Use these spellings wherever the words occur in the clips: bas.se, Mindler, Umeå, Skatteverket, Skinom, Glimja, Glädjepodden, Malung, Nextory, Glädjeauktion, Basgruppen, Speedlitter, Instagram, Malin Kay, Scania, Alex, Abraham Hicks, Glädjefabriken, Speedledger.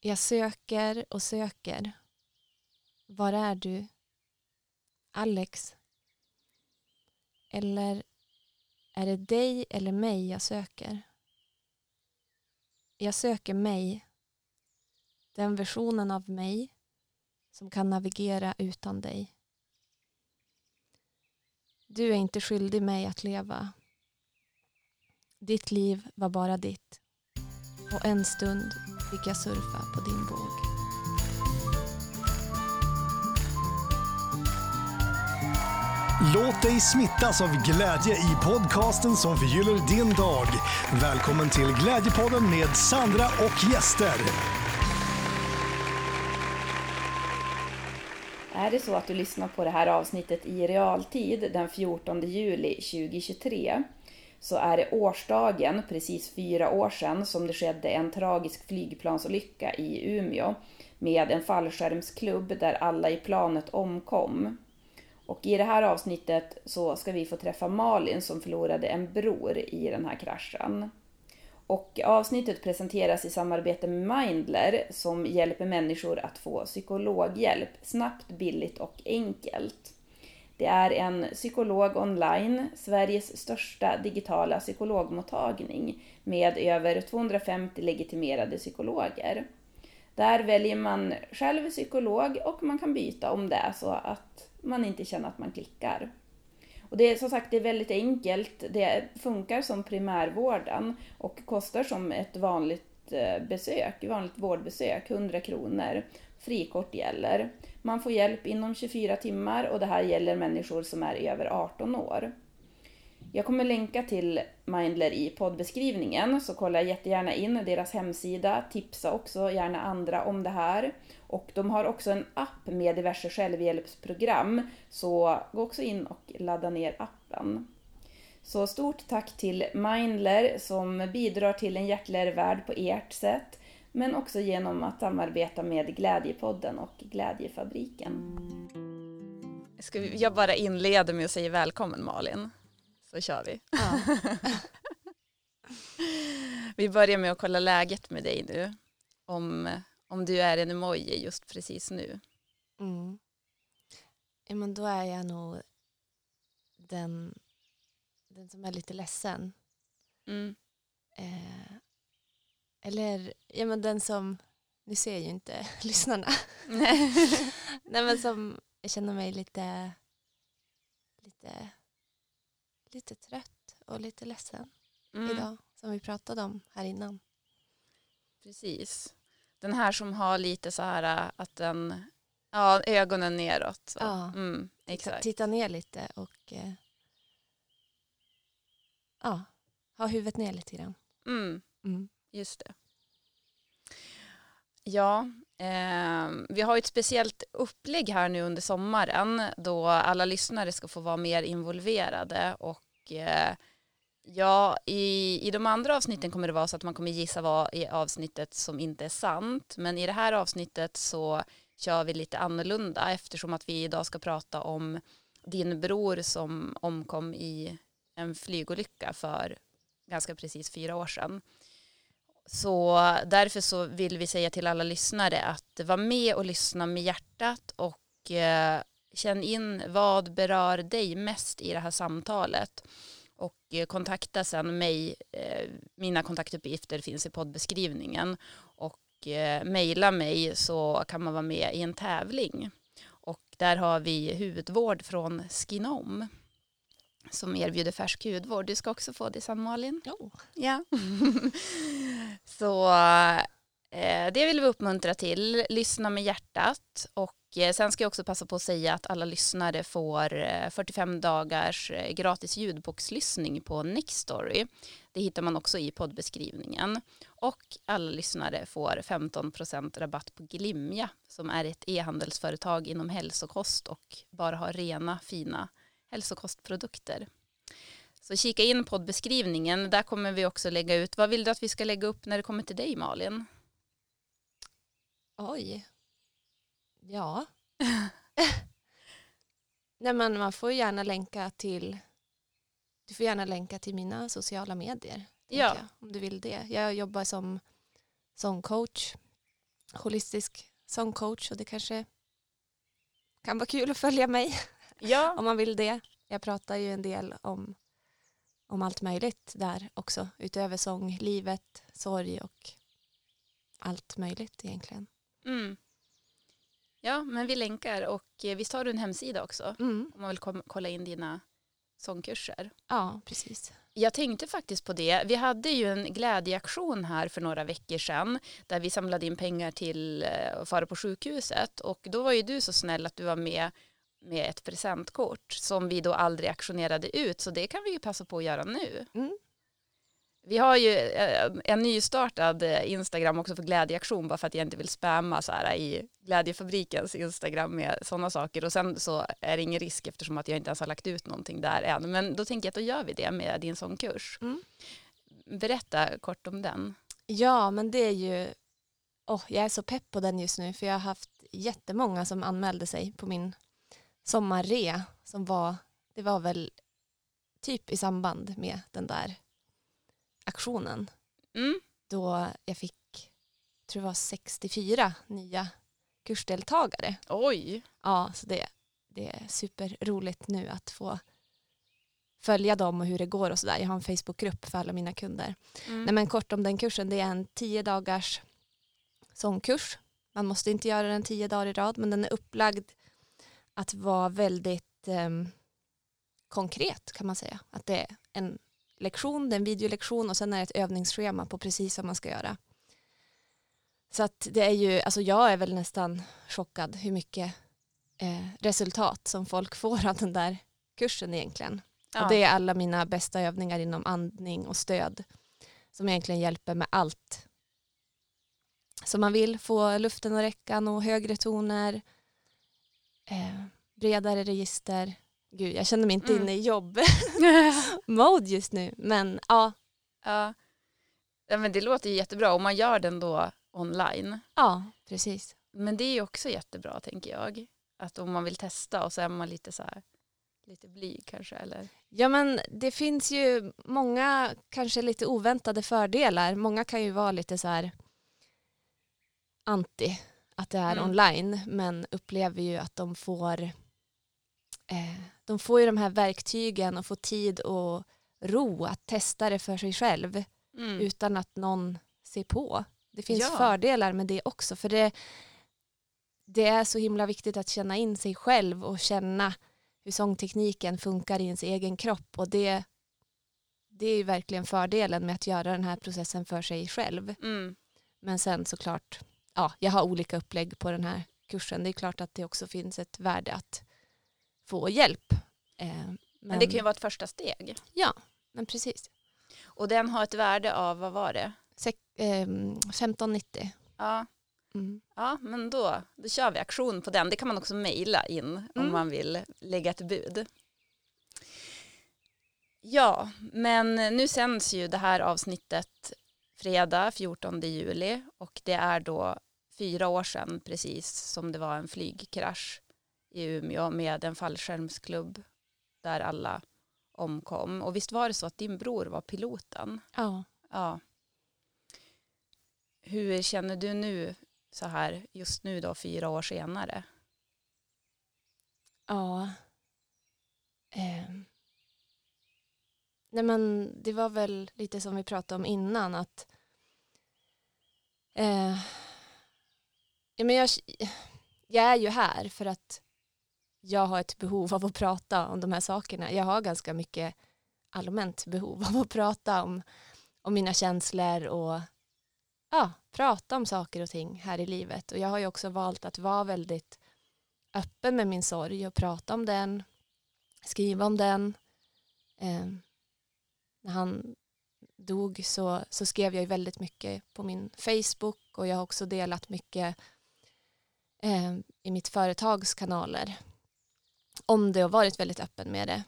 Jag söker och söker. Var är du? Alex? Eller är det dig eller mig jag söker? Jag söker mig. Den versionen av mig som kan navigera utan dig. Du är inte skyldig mig att leva. Ditt liv var bara ditt. Och en stund fick jag surfa på din båg. Låt dig smittas av glädje i podcasten som förgyller din dag. Välkommen till Glädjepodden med Sandra och gäster. Är det så att du lyssnar på det här avsnittet i realtid den 14 juli 2023 så är det årsdagen, precis 4 år sedan, som det skedde en tragisk flygplansolycka i Umeå med en fallskärmsklubb där alla i planet omkom. Och i det här avsnittet så ska vi få träffa Malin som förlorade en bror i den här kraschen. Och avsnittet presenteras i samarbete med Mindler som hjälper människor att få psykologhjälp snabbt, billigt och enkelt. Det är en psykolog online, Sveriges största digitala psykologmottagning med över 250 legitimerade psykologer. Där väljer man själv psykolog och man kan byta om det är så att man inte känner att man klickar. Och det är som sagt, det är väldigt enkelt, det funkar som primärvården och kostar som ett vanligt vårdbesök, 100 kronor. Frikort gäller. Man får hjälp inom 24 timmar och det här gäller människor som är över 18 år. Jag kommer länka till Mindler i poddbeskrivningen så kolla jättegärna in deras hemsida. Tipsa också gärna andra om det här. Och de har också en app med diverse självhjälpsprogram så gå också in och ladda ner appen. Så stort tack till Mindler som bidrar till en hjärtligare värld på ert sätt. Men också genom att samarbeta med Glädjepodden och Glädjefabriken. Jag bara inleder med att säga välkommen Malin. Så kör vi. Ja. Vi börjar med att kolla läget med dig nu. Om du är en emoji just precis nu. Mm. Ja, men då är jag nog den som är lite ledsen. Mm. Eller, ja men den som, nu ser jag ju inte lyssnarna. Nej men som, jag känner mig lite trött och lite ledsen idag. Som vi pratade om här innan. Precis. Den här som har lite så här att den, ja ögonen neråt. Så. Ja, exakt. Titta ner lite och ja, ha huvudet ner lite grann. Mm. Just det. Ja, vi har ju ett speciellt upplägg här nu under sommaren då alla lyssnare ska få vara mer involverade och i de andra avsnitten kommer det vara så att man kommer gissa vad i avsnittet som inte är sant, men i det här avsnittet så kör vi lite annorlunda eftersom att vi idag ska prata om din bror som omkom i en flygolycka för ganska precis 4 år sedan. Så därför så vill vi säga till alla lyssnare att vara med och lyssna med hjärtat och känn in vad berör dig mest i det här samtalet. Och kontakta sedan mig, mina kontaktuppgifter finns i poddbeskrivningen och mejla mig så kan man vara med i en tävling. Och där har vi hudvård från Skinom som erbjuder färsk hudvård. Du ska också få det, San Malin. Ja. Så det vill vi uppmuntra till. Lyssna med hjärtat. Och sen ska jag också passa på att säga att alla lyssnare får 45 dagars gratis ljudbokslyssning på Nextory. Det hittar man också i poddbeskrivningen. Och alla lyssnare får 15% rabatt på Glimja som är ett e-handelsföretag inom hälsokost och bara har rena, fina hälsokostprodukter. Så kika in poddbeskrivningen. Där kommer vi också lägga ut. Vad vill du att vi ska lägga upp när det kommer till dig, Malin? Oj. Ja. Nej, men man får gärna länka till... Du får gärna länka till mina sociala medier. Ja. Om du vill det. Jag jobbar som coach holistisk sångcoach, och det kanske kan vara kul att följa mig om man vill det. Jag pratar ju en del om allt möjligt där också, utöver sång, livet, sorg och allt möjligt egentligen. Mm. Ja, men vi länkar, och visst har du en hemsida också om man vill kolla in dina sångkurser. Ja, precis. Jag tänkte faktiskt på det. Vi hade ju en glädjeauktion här för några veckor sedan där vi samlade in pengar till fara på sjukhuset, och då var ju du så snäll att du var med ett presentkort som vi då aldrig auktionerade ut, så det kan vi ju passa på att göra nu. Mm. Vi har ju en nystartad Instagram också för glädjeauktion, bara för att jag inte vill spamma så här i Glädjefabrikens Instagram med sådana saker. Och sen så är det ingen risk eftersom att jag inte ens har lagt ut någonting där än. Men då tänker jag att då gör vi det med din sångkurs. Mm. Berätta kort om den. Ja, men det är ju... jag är så pepp på den just nu, för jag har haft jättemånga som anmälde sig på min sommarrea. Det var väl typ i samband med den där aktionen. Mm. Då jag fick, tror jag var 64 nya kursdeltagare. Oj! Ja, så det är superroligt nu att få följa dem och hur det går och sådär. Jag har en Facebookgrupp för alla mina kunder. Mm. Nej, men kort om den kursen, det är en 10 dagars sångkurs. Man måste inte göra den 10 dagar i rad, men den är upplagd att vara väldigt konkret, kan man säga. Att det är en lektion, en videolektion, och sen är det ett övningsschema på precis som man ska göra. Så att det är ju, alltså jag är väl nästan chockad hur mycket resultat som folk får av den där kursen egentligen. Ja. Och det är alla mina bästa övningar inom andning och stöd som egentligen hjälper med allt. Så man vill få luften och räckan och högre toner, bredare register. Gud, jag känner mig inte inne i jobb-mode just nu. Men ja. Ja, men det låter ju jättebra. Och man gör den då online. Ja, precis. Men det är ju också jättebra, tänker jag. Att om man vill testa och så är man lite så här, lite blyg kanske. Eller? Ja, men det finns ju många kanske lite oväntade fördelar. Många kan ju vara lite så här anti att det är online. Men upplever ju att de får... de får ju de här verktygen och får tid och ro att testa det för sig själv utan att någon ser på. Det finns fördelar med det också, för det är så himla viktigt att känna in sig själv och känna hur sångtekniken funkar i ens egen kropp, och det är ju verkligen fördelen med att göra den här processen för sig själv. Men sen såklart, jag har olika upplägg på den här kursen. Det är klart att det också finns ett värde att få hjälp. Men det kan ju vara ett första steg. Ja, men precis. Och den har ett värde av, vad var det? 15,90. Ja. Mm. Ja, men då kör vi auktion på den. Det kan man också mejla in om man vill lägga ett bud. Ja, men nu sänds ju det här avsnittet fredag 14 juli. Och det är då 4 år sedan precis som det var en flygkrasch i Umeå med en fallskärmsklubb där alla omkom. Och visst var det så att din bror var piloten? Ja. Hur känner du nu så här just nu då 4 år senare? Ja. Nej, men det var väl lite som vi pratade om innan, att men jag är ju här för att jag har ett behov av att prata om de här sakerna. Jag har ganska mycket allmänt behov av att prata om mina känslor och prata om saker och ting här i livet. Och jag har ju också valt att vara väldigt öppen med min sorg och prata om den, skriva om den. När han dog så skrev jag ju väldigt mycket på min Facebook, och jag har också delat mycket i mitt företags kanaler om det, har varit väldigt öppen med det.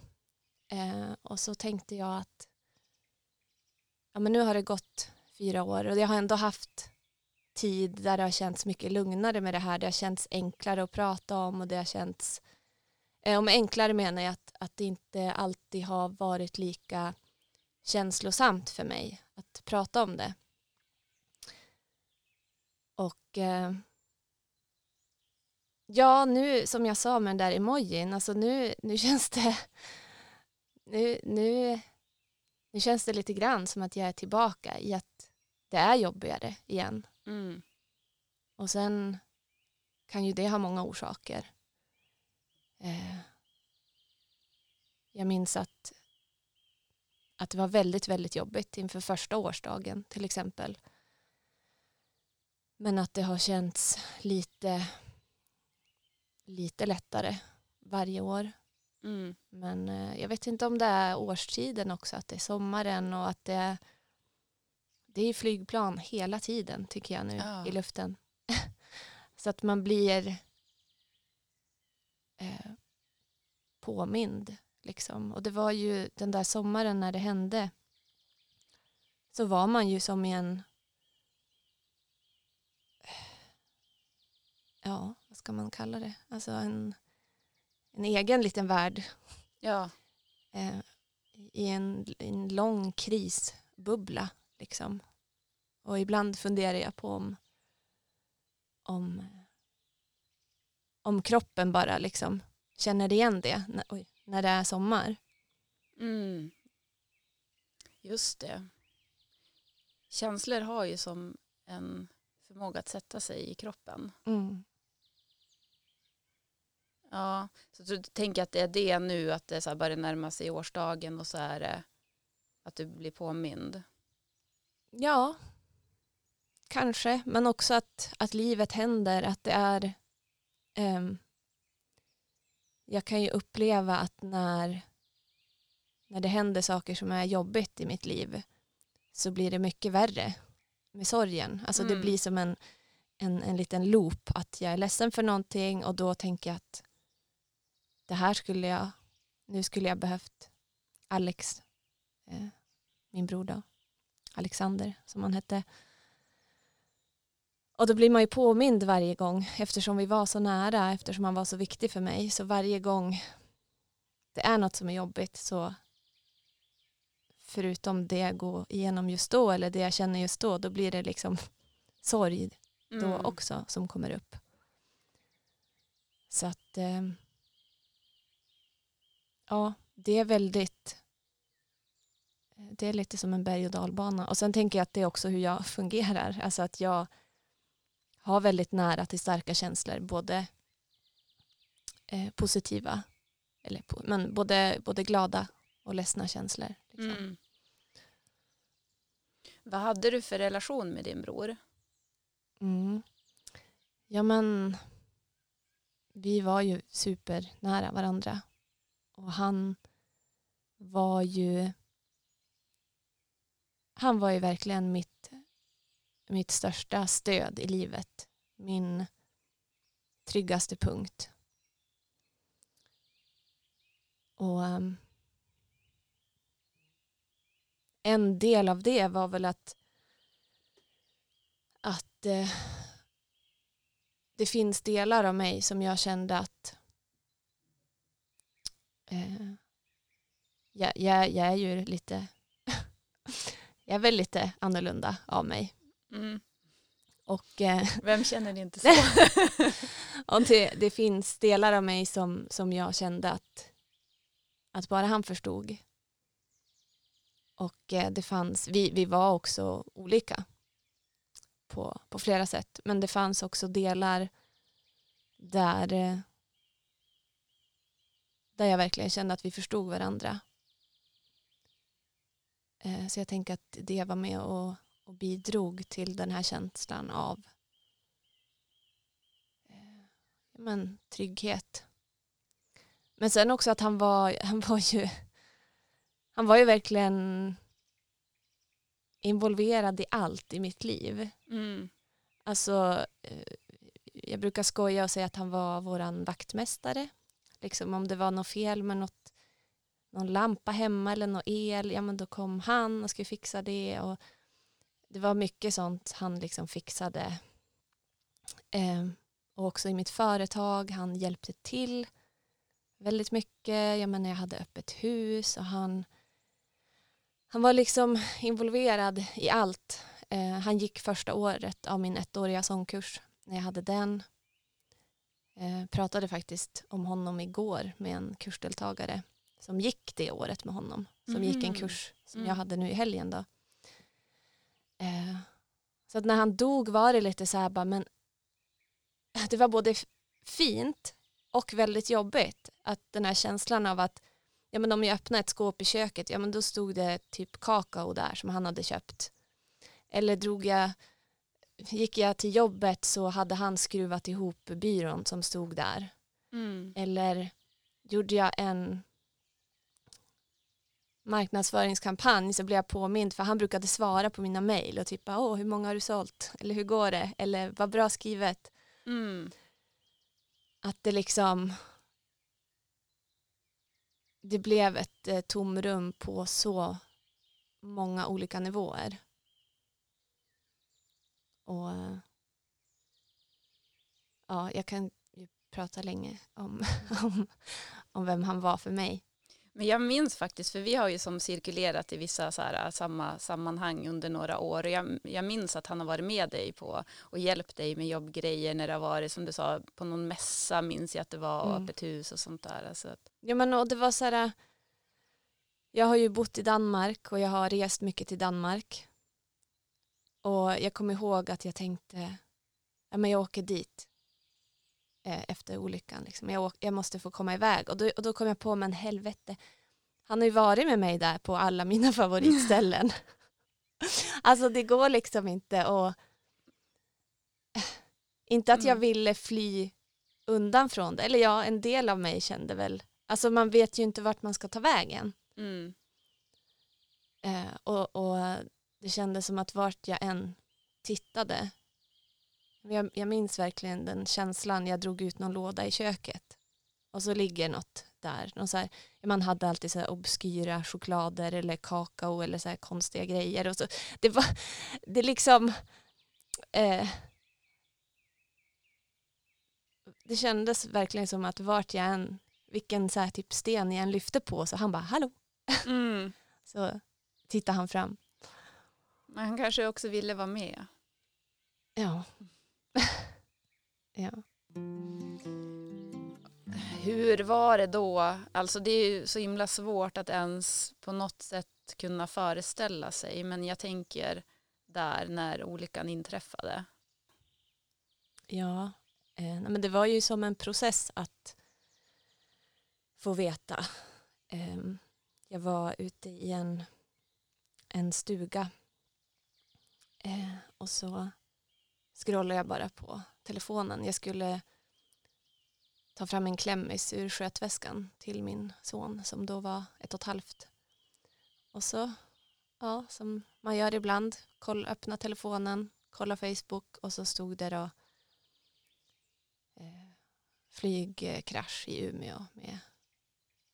Och så tänkte jag att men nu har det gått 4 år, och jag har ändå haft tid där det har känts mycket lugnare med det här. Det har känts enklare att prata om, och det har känts... om enklare menar jag att det inte alltid har varit lika känslosamt för mig att prata om det. Och ja, nu som jag sa med den där emojin, alltså nu känns det nu känns det lite grann som att jag är tillbaka i att det är jobbigare igen. Mm. Och sen kan ju det ha många orsaker. Jag minns att det var väldigt, väldigt jobbigt inför första årsdagen till exempel. Men att det har känts lite lättare varje år. Mm. Men jag vet inte om det är årstiden också, att det är sommaren och att det är flygplan hela tiden tycker jag nu i luften. Så att man blir påmind liksom. Och det var ju den där sommaren när det hände, så var man ju som i en, ja, vad ska man kalla det? Alltså en egen liten värld. Ja. I en lång krisbubbla liksom. Och ibland funderar jag på om kroppen bara liksom känner igen det när det är sommar. Mm. Just det. Känslor har ju som en förmåga att sätta sig i kroppen. Mm. Ja, så du tänker att det är det nu, att det så här börjar närma sig årsdagen och så är det att du blir påmind? Ja, kanske. Men också att livet händer, att det är... jag kan ju uppleva att när det händer saker som är jobbigt i mitt liv så blir det mycket värre med sorgen. Alltså det blir som en liten loop, att jag är ledsen för någonting och då tänker jag att nu skulle jag behövt Alex, min bror då, Alexander som han hette. Och då blir man ju påmind varje gång, eftersom vi var så nära, eftersom han var så viktig för mig. Så varje gång det är något som är jobbigt, så förutom det jag går igenom just då eller det jag känner just då blir det liksom sorg då också som kommer upp. Så att ja, det är väldigt... Det är lite som en berg- och dalbana. Och sen tänker jag att det är också hur jag fungerar. Alltså att jag har väldigt nära till starka känslor. Både positiva, men både glada och ledsna känslor. Liksom. Mm. Vad hade du för relation med din bror? Mm. Ja, men vi var ju supernära varandra. Och han var ju verkligen mitt största stöd i livet. Min tryggaste punkt. Och en del av det var väl att det finns delar av mig som jag kände att jag är ju lite... Jag är väl lite annorlunda av mig. Mm. Och, vem känner det inte så? Och det finns delar av mig som jag kände att bara han förstod. Och det fanns... Vi var också olika på flera sätt. Men det fanns också delar där jag verkligen kände att vi förstod varandra. Så jag tänker att det var med och bidrog till den här känslan av trygghet. Men sen också att han var ju verkligen involverad i allt i mitt liv. Mm. Alltså, jag brukar skoja och säga att han var våran vaktmästare. Liksom om det var något fel med någon lampa hemma eller någon el, ja men då kom han och skulle fixa det. Och det var mycket sånt han liksom fixade. Och också i mitt företag, han hjälpte till väldigt mycket. Jag menar, jag hade öppet hus och han var liksom involverad i allt. Han gick första året av min 1-åriga sångkurs när jag hade den. Pratade faktiskt om honom igår med en kursdeltagare som gick det året med honom. Som gick en kurs som jag hade nu i helgen då. Så att när han dog var det lite så här bara, men det var både fint och väldigt jobbigt. Att den här känslan av att, ja men om jag öppnade ett skåp i köket, ja men då stod det typ kakao där som han hade köpt. Eller gick jag till jobbet så hade han skruvat ihop byrån som stod där. Mm. Eller gjorde jag en marknadsföringskampanj så blev jag påmind, för han brukade svara på mina mejl och typ, åh hur många har du sålt? Eller hur går det? Eller vad bra skrivet. Mm. Att det liksom, det blev ett tomrum på så många olika nivåer. Och ja, jag kan ju prata länge om vem han var för mig. Men jag minns faktiskt, för vi har ju som cirkulerat i vissa så här, samma sammanhang under några år. Och jag minns att han har varit med dig på och hjälpt dig med jobbgrejer när det har varit, som du sa, på någon mässa minns jag att det var, och öppet hus och sånt där. Alltså att... Ja, men och det var så här, jag har ju bott i Danmark och jag har rest mycket till Danmark. Och jag kommer ihåg att jag tänkte, ja men jag åker dit efter olyckan. Liksom. Jag måste få komma iväg. Och då kom jag på, men helvete. Han har ju varit med mig där på alla mina favoritställen. Alltså det går liksom inte. Och inte att jag ville fly undan från det. Eller ja, en del av mig kände väl. Alltså man vet ju inte vart man ska ta vägen. Mm. Och det kändes som att vart jag än tittade. Jag minns verkligen den känslan. Jag drog ut någon låda i köket. Och så ligger något där. Någon så här, man hade alltid så här obskyra choklader eller kakao eller så här konstiga grejer. Och så, det liksom... det kändes verkligen som att vart jag än... Vilken så här typ sten jag än lyfte på. Så han bara, hallå! Så tittade han fram. Men han kanske också ville vara med. Ja. Ja. Hur var det då? Alltså det är ju så himla svårt att ens på något sätt kunna föreställa sig. Men jag tänker där när olyckan inträffade. Ja. Men det var ju som en process att få veta. Jag var ute i en stuga. Och så scrollade jag bara på telefonen. Jag skulle ta fram en klämmis ur skötväskan till min son som då var 1,5. Och så, ja, som man gör ibland, öppna telefonen, kolla Facebook, och så stod det då flygkrasch i Umeå med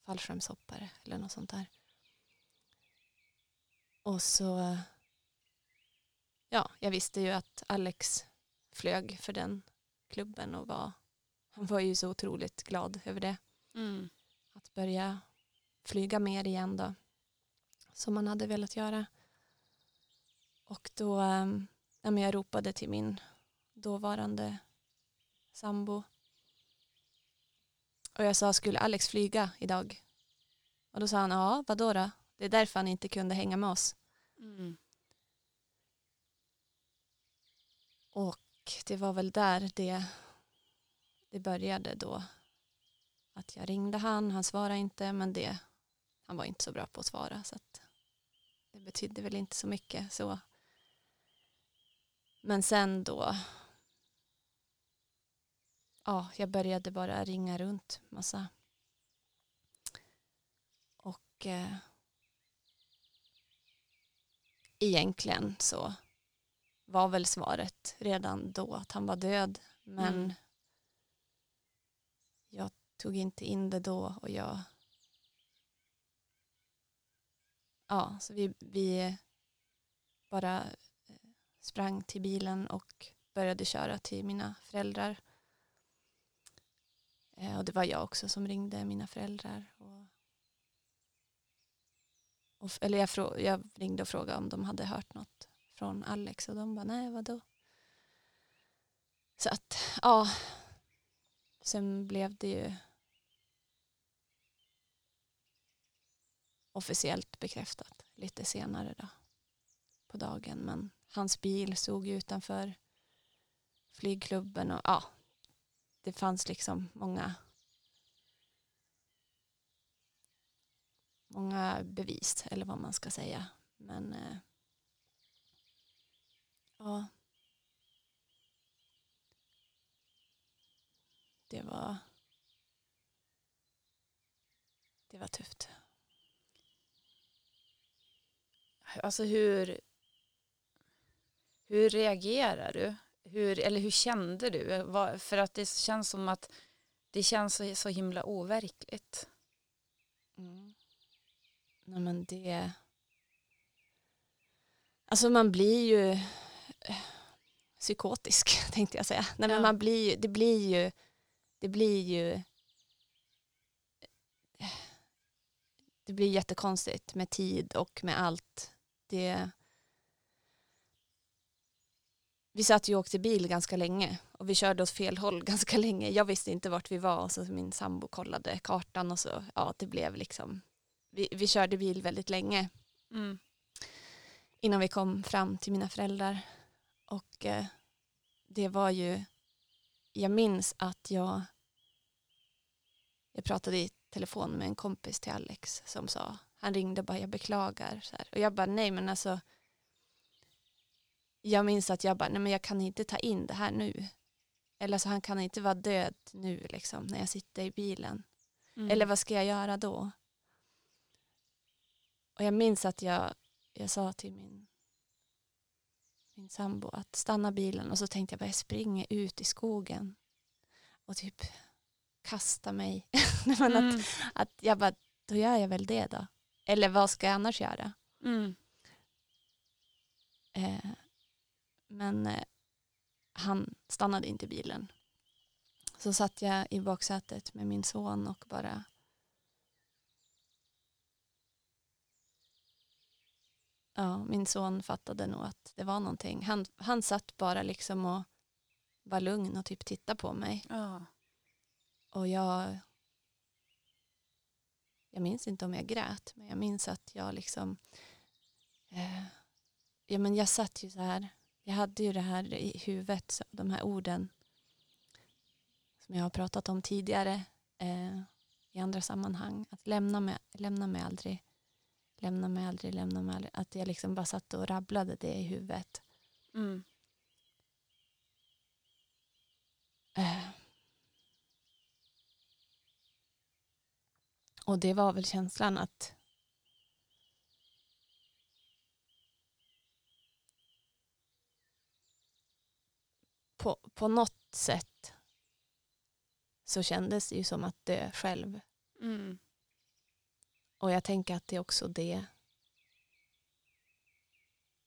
fallskärmshoppare eller något sånt där. Och så... Ja, jag visste ju att Alex flög för den klubben och han var ju så otroligt glad över det. Mm. Att börja flyga mer igen då. Som han hade velat göra. Och då jag ropade till min dåvarande sambo. Och jag sa, skulle Alex flyga idag? Och då sa han, ja, vadå då? Det är därför han inte kunde hänga med oss. Mm. Och det var väl där det började då. Att jag ringde han svarade inte, men han var inte så bra på att svara. Så att det betydde väl inte så mycket. Så. Men sen då, ja, jag började bara ringa runt massa. Och egentligen så var väl svaret redan då att han var död. Men jag tog inte in det då. Och jag... Ja, så vi bara sprang till bilen och började köra till mina föräldrar. Och det var jag också som ringde mina föräldrar. Eller jag ringde och frågade om de hade hört något. från Alex och de bara, nej vadå? Så att, ja. Sen blev det ju officiellt bekräftat lite senare då på dagen. Men hans bil såg ju utanför flygklubben och ja, det fanns liksom många bevis eller vad man ska säga. Men ja, det var tufft. Alltså hur reagerar du? Hur kände du? För att det känns som att det känns så himla overkligt. Mm. Nej men det... Alltså man blir ju psykotisk, tänkte jag säga. Nej men man blir ju... Det blir jättekonstigt med tid och med allt. Vi satt ju och åkte bil ganska länge. Och vi körde åt fel håll ganska länge. Jag visste inte vart vi var. Och så min sambo kollade kartan. Och så, ja, det blev liksom... Vi körde bil väldigt länge. Mm. Innan vi kom fram till mina föräldrar. Och det var ju... Jag minns att jag pratade i telefon med en kompis till Alex som sa, han ringde bara, jag beklagar. Så här. Och jag bara, nej men alltså, jag minns att jag bara, nej men jag kan inte ta in det här nu. Eller alltså, han kan inte vara död nu liksom, när jag sitter i bilen. Mm. Eller vad ska jag göra då? Och jag minns att jag sa till min sambo att stanna bilen, och så tänkte jag bara, jag springer ut i skogen och typ kasta mig. Att jag bara, då gör jag väl det då, eller vad ska jag annars göra? Men han stannade inte bilen, så satt jag i baksätet med min son och bara ja, min son fattade nog att det var någonting. Han satt bara liksom och var lugn och typ tittade på mig. Ja. Och jag minns inte om jag grät, men jag minns att jag liksom ja men jag satt ju så här. Jag hade ju det här i huvudet, så de här orden som jag har pratat om tidigare i andra sammanhang, att lämna mig aldrig, att jag liksom bara satt och rabblade det i huvudet. Mm. Och det var väl känslan att på något sätt så kändes det ju som att dö själv. Mm. Och jag tänker att det är också det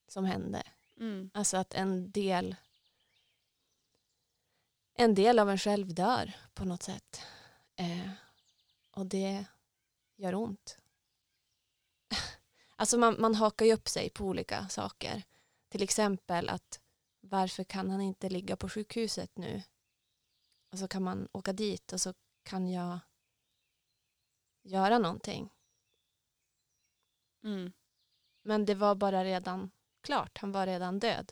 som hände. Mm. Alltså att en del av en själv dör på något sätt. Och det gör ont. Alltså man hakar ju upp sig på olika saker. Till exempel att varför kan han inte ligga på sjukhuset nu? Och så kan man åka dit och så kan jag göra någonting. Mm. Men det var bara redan klart. Han var redan död.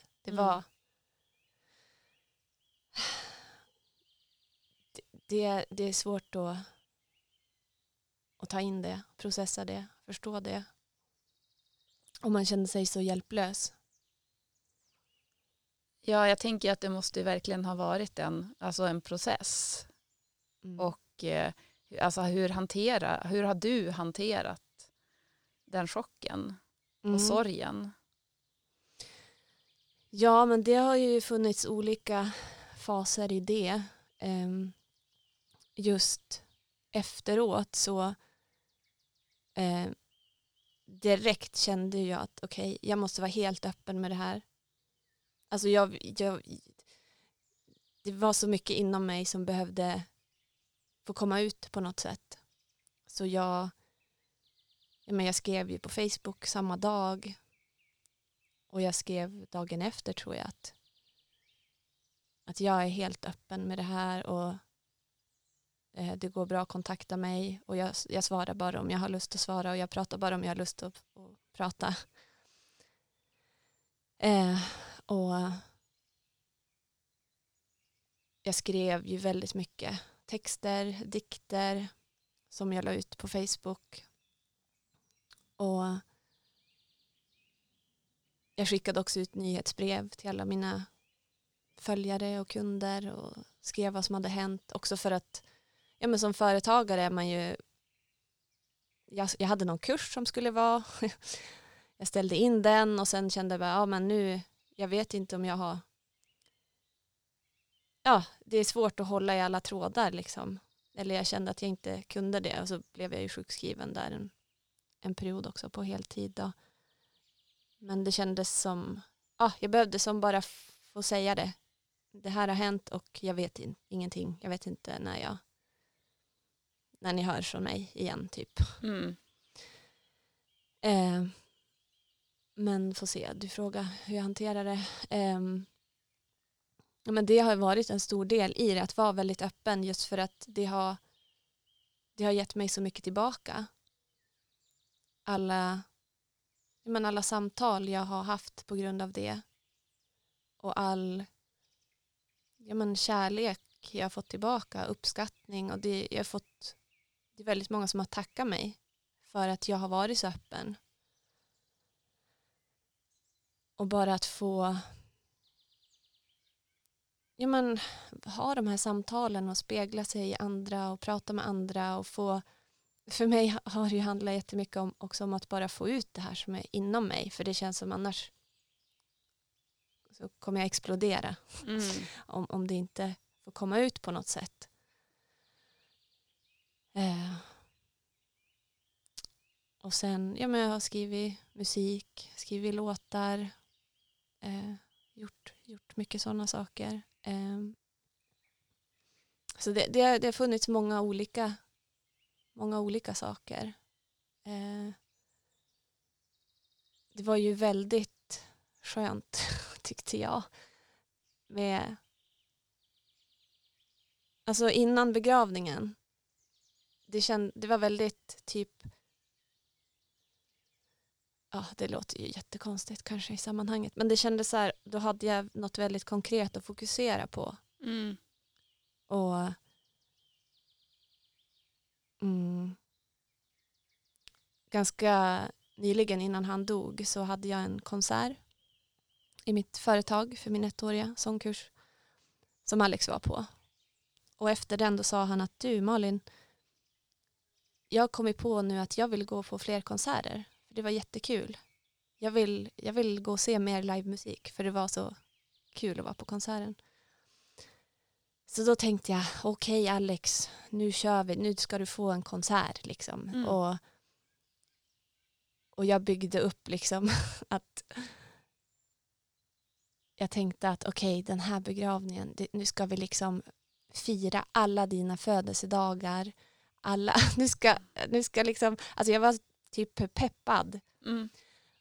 Det är svårt att ta in det, processa det, förstå det. Och man kände sig så hjälplös. Ja, jag tänker att det måste verkligen ha varit en process. Mm. Och alltså hur har du hanterat den chocken och sorgen? Ja, men det har ju funnits olika faser i det. Just efteråt så direkt kände jag att okej, jag måste vara helt öppen med det här. Alltså det var så mycket inom mig som behövde få komma ut på något sätt. Så jag skrev ju på Facebook samma dag. Och jag skrev dagen efter, tror jag, att jag är helt öppen med det här och det går bra att kontakta mig. Och jag svarar bara om jag har lust att svara och jag pratar bara om jag har lust att prata. Och jag skrev ju väldigt mycket texter, dikter som jag la ut på Facebook. Och jag skickade också ut nyhetsbrev till alla mina följare och kunder och skrev vad som hade hänt. Också för att, ja, men som företagare är man ju... Jag hade någon kurs som skulle vara... Jag ställde in den och sen kände jag bara, ja men nu, jag vet inte om jag har... Ja, det är svårt att hålla i alla trådar liksom. Eller jag kände att jag inte kunde det. Och så blev jag ju sjukskriven där en period också på heltid då. Men det kändes som, ja, jag behövde som bara få säga det. Det här har hänt och jag vet ingenting. Jag vet inte när ni hör från mig igen typ. Mm. Men får se, du frågar hur jag hanterar det. Men det har varit en stor del i det, att vara väldigt öppen, just för att det har gett mig så mycket tillbaka. Alla samtal jag har haft på grund av det. Och all kärlek jag har fått tillbaka, uppskattning. Och det är väldigt många som har tackat mig för att jag har varit så öppen. Och bara att få ha de här samtalen och spegla sig i andra och prata med andra och få... För mig har det ju handlat jättemycket om att bara få ut det här som är inom mig. För det känns som annars så kommer jag explodera om det inte får komma ut på något sätt. Och sen jag har skrivit musik, skrivit låtar, gjort mycket sådana saker. Så det har funnits många olika saker. Det var ju väldigt skönt, tyckte jag. Alltså innan begravningen. Det var väldigt typ... Ja, det låter ju jättekonstigt kanske i sammanhanget. Men det kändes så här, då hade jag något väldigt konkret att fokusera på. Mm. Och... Ganska nyligen innan han dog så hade jag en konsert i mitt företag för min 1-åriga sångkurs som Alex var på. Och efter den då sa han att, du Malin, jag har kommit på nu att jag vill gå på fler konserter, för det var jättekul. Jag vill gå och se mer livemusik, för det var så kul att vara på konserten. Så då tänkte jag, okej, Alex, nu kör vi, nu ska du få en konsert liksom. Mm. Och jag byggde upp liksom att jag tänkte att okej, den här begravningen, nu ska vi liksom fira alla dina födelsedagar, nu ska liksom, alltså jag var typ peppad. Mm.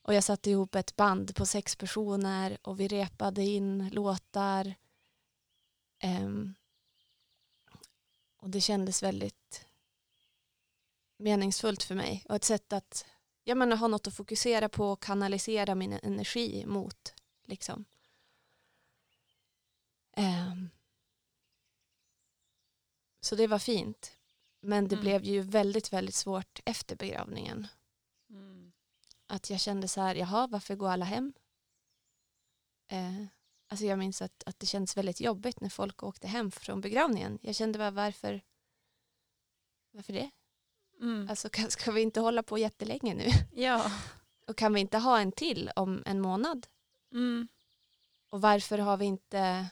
Och jag satte ihop ett band på 6 personer och vi repade in låtar. Och det kändes väldigt meningsfullt för mig, och ett sätt att ha något att fokusera på och kanalisera min energi mot liksom. Så det var fint, men det blev ju väldigt, väldigt svårt efter begravningen. Att jag kände så här, jaha, varför går alla hem? Alltså jag minns att det kändes väldigt jobbigt när folk åkte hem från begravningen. Jag kände bara, varför det? Mm. Alltså ska vi inte hålla på jättelänge nu? Ja. Och kan vi inte ha en till om en månad? Mm. Och varför har vi inte...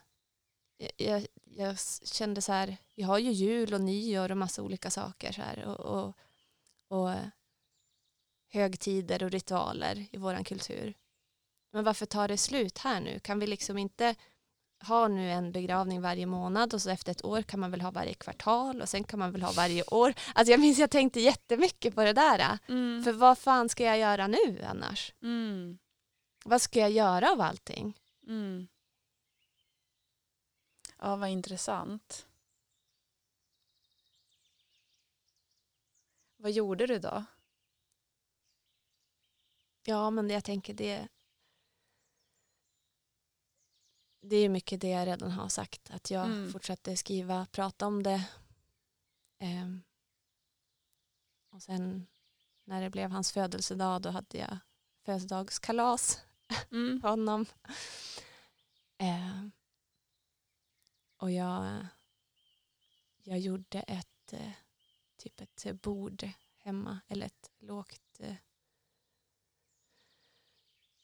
Jag kände så här, vi har ju jul och nyår och massa olika saker så här. Och högtider och ritualer i våran kultur. Men varför tar det slut här nu? Kan vi liksom inte ha nu en begravning varje månad, och så efter ett år kan man väl ha varje kvartal, och sen kan man väl ha varje år. Alltså jag minns, jag tänkte jättemycket på det där. För vad fan ska jag göra nu annars? Mm. Vad ska jag göra av allting? Mm. Ja, vad intressant. Vad gjorde du då? Ja, men jag tänker det är mycket det jag redan har sagt. Att jag fortsatte skriva, prata om det. Och sen när det blev hans födelsedag, då hade jag födelsedagskalas för honom. Och jag gjorde ett bord hemma. Eller ett lågt...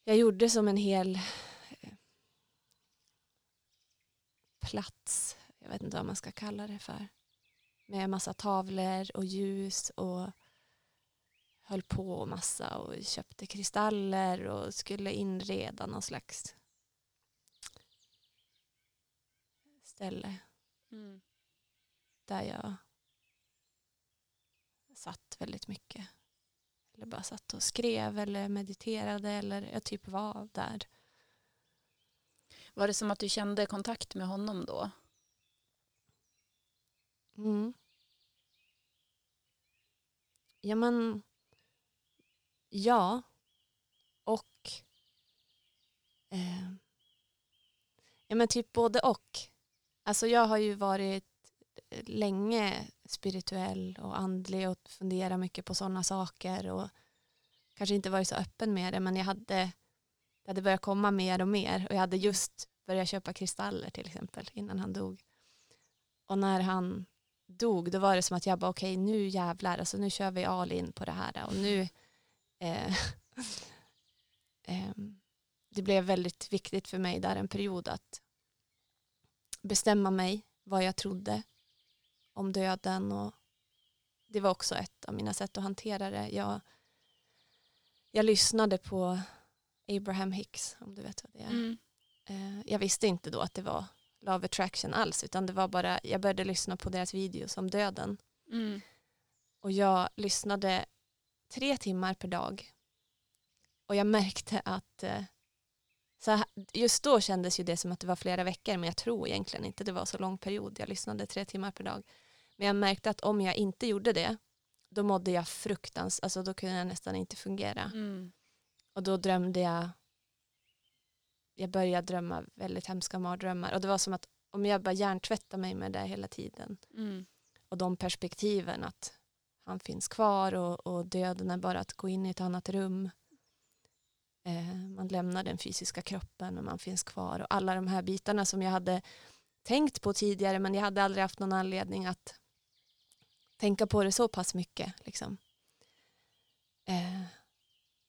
Jag gjorde som en hel plats. Jag vet inte vad man ska kalla det för. Med massa tavlor och ljus och höll på massa och köpte kristaller och skulle inreda någon slags ställe där jag satt väldigt mycket. Eller bara satt och skrev eller mediterade eller jag typ var där. Var det som att du kände kontakt med honom då? Mm. Ja, men ja. Och ja, men typ både och. Alltså jag har ju varit länge spirituell och andlig och fundera mycket på sådana saker och kanske inte varit så öppen med det, men det hade börjat komma mer och mer och jag hade just börjat köpa kristaller till exempel innan han dog. Och när han dog, då var det som att jag bara okej, nu jävlar, alltså nu kör vi all in på det här och nu det blev väldigt viktigt för mig där en period att bestämma mig vad jag trodde om döden, och det var också ett av mina sätt att hantera det. Jag lyssnade på Abraham Hicks, om du vet vad det är. Jag visste inte då att det var Love Attraction alls, utan det var bara, jag började lyssna på deras videos om döden. Och jag lyssnade 3 timmar per dag och jag märkte att så just då kändes ju det som att det var flera veckor, men jag tror egentligen inte det var så lång period. Jag lyssnade 3 timmar per dag. Men jag märkte att om jag inte gjorde det, då mådde jag fruktansvärt, alltså då kunde jag nästan inte fungera. Och då drömde jag började drömma väldigt hemska mardrömmar. Och det var som att om jag bara hjärntvättade mig med det hela tiden. Och de perspektiven att han finns kvar och döden är bara att gå in i ett annat rum. Man lämnar den fysiska kroppen och man finns kvar. Och alla de här bitarna som jag hade tänkt på tidigare, men jag hade aldrig haft någon anledning att tänka på det så pass mycket. Liksom.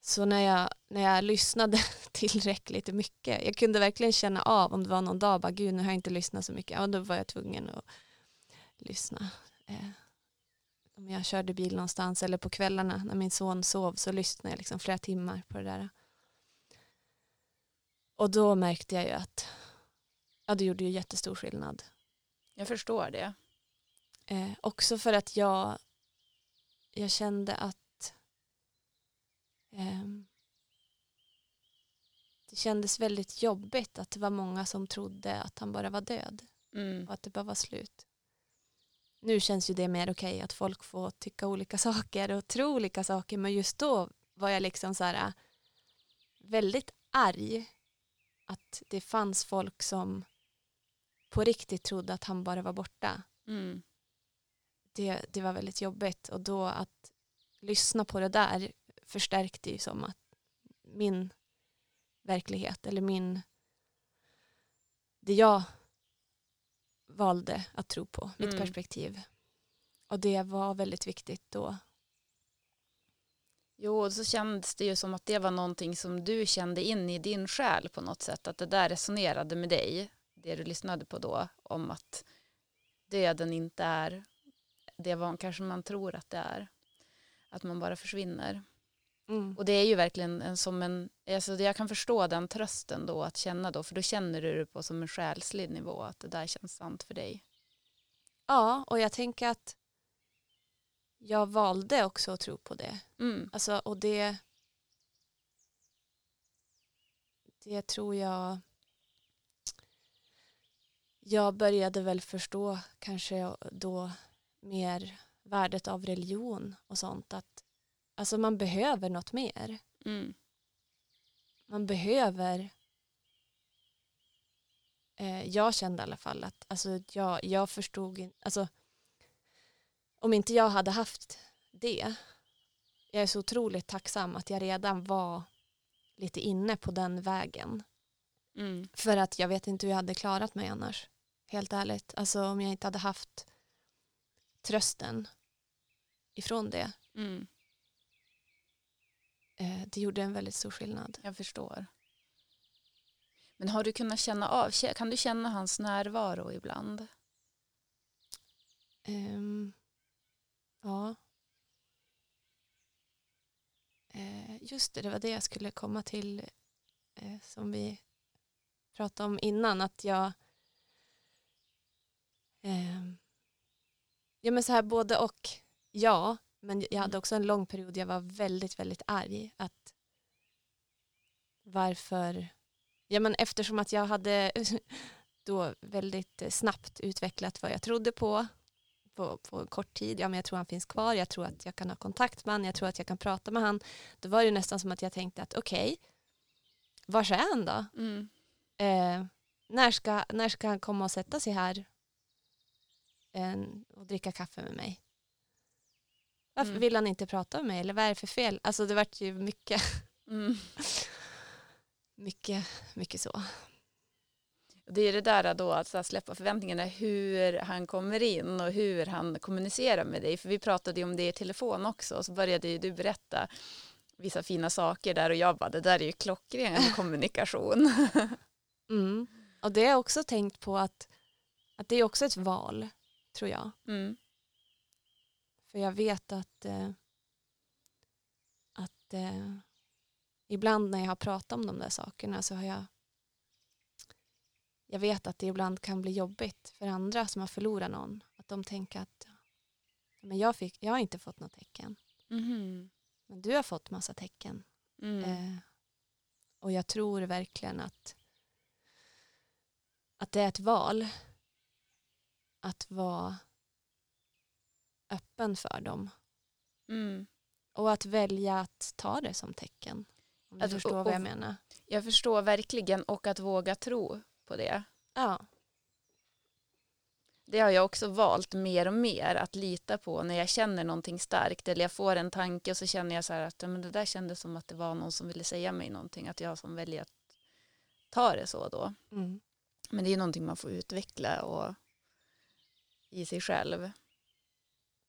Så när jag lyssnade tillräckligt mycket, jag kunde verkligen känna av om det var någon dag, bara gud, nu har jag inte lyssnat så mycket. Ja, då var jag tvungen att lyssna. Om jag körde bil någonstans eller på kvällarna när min son sov, så lyssnade jag liksom flera timmar på det där. Och då märkte jag ju att det gjorde ju jättestor skillnad. Jag förstår det. Också för att jag kände att det kändes väldigt jobbigt att det var många som trodde att han bara var död. Och att det bara var slut. Nu känns ju det mer okej att folk får tycka olika saker och tro olika saker. Men just då var jag liksom så här väldigt arg att det fanns folk som på riktigt trodde att han bara var borta. Det var väldigt jobbigt. Och då att lyssna på det där förstärkte ju som att min verklighet eller det jag valde att tro på, mitt perspektiv. Och det var väldigt viktigt då. Jo, och så kändes det ju som att det var någonting som du kände in i din själ på något sätt. Att det där resonerade med dig, det du lyssnade på då, om att döden inte är det var kanske man tror att det är. Att man bara försvinner. Och det är ju verkligen alltså jag kan förstå den trösten då att känna då, för då känner du det på som en själslig nivå att det där känns sant för dig. Ja, och jag tänker att jag valde också att tro på det. Alltså, och det det tror jag... Jag började väl förstå kanske då mer värdet av religion och sånt. Att, alltså man behöver något mer. Mm. Man behöver... jag kände i alla fall att alltså, jag förstod... Alltså, om inte jag hade haft det... Jag är så otroligt tacksam att jag redan var lite inne på den vägen. Mm. För att jag vet inte hur jag hade klarat mig annars. Helt ärligt. Alltså om jag inte hade haft trösten ifrån det. Mm. Det gjorde en väldigt stor skillnad. Jag förstår. Men har du kunnat känna av, kan du känna hans närvaro ibland? Ja. Just det, det var det jag skulle komma till som vi pratade om innan, att jag ja men så här både och, ja, men jag hade också en lång period jag var väldigt, väldigt arg att varför, ja men eftersom att jag hade då väldigt snabbt utvecklat vad jag trodde på kort tid, ja men jag tror han finns kvar, jag tror att jag kan ha kontakt med han, jag tror att jag kan prata med han. Då var det nästan som att jag tänkte att okej, var är han då? Mm. När ska han komma och sätta sig här och dricka kaffe med mig? Varför vill han inte prata med mig? Eller vad är det för fel? Alltså det vart ju mycket mycket så. Det är det där då, att släppa förväntningarna, hur han kommer in och hur han kommunicerar med dig. För vi pratade ju om det i telefon också, och så började ju du berätta vissa fina saker där och jag bara, det där är ju klockren kommunikation. Mm. Och det har jag också tänkt på att det är också ett val, tror jag. Mm. För jag vet att ibland när jag har pratat om de där sakerna så har jag vet att det ibland kan bli jobbigt för andra som har förlorat någon. Att de tänker att men jag har inte fått något tecken. Mm. Men du har fått massa tecken. Mm. Och jag tror verkligen att det är ett val. Att vara öppen för dem. Mm. Och att välja att ta det som tecken. Om du förstår vad jag menar. Jag förstår verkligen, och att våga tro på det. Ja. Det har jag också valt mer och mer att lita på när jag känner någonting starkt eller jag får en tanke och så känner jag så här att men det där kändes som att det var någon som ville säga mig någonting, att jag som väljer att ta det så då. Mm. Men det är ju någonting man får utveckla och i sig själv.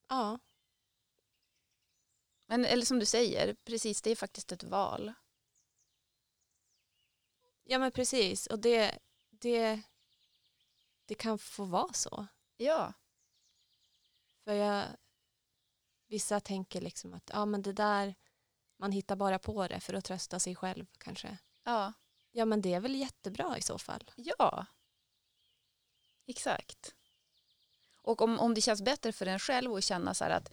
Ja. Men eller som du säger, precis, det är faktiskt ett val. Ja men precis, och det kan få vara så. Ja. För vissa tänker liksom att ja men det där, man hittar bara på det för att trösta sig själv kanske. Ja. Ja men det är väl jättebra i så fall. Ja. Exakt. Och om det känns bättre för en själv att känna så här att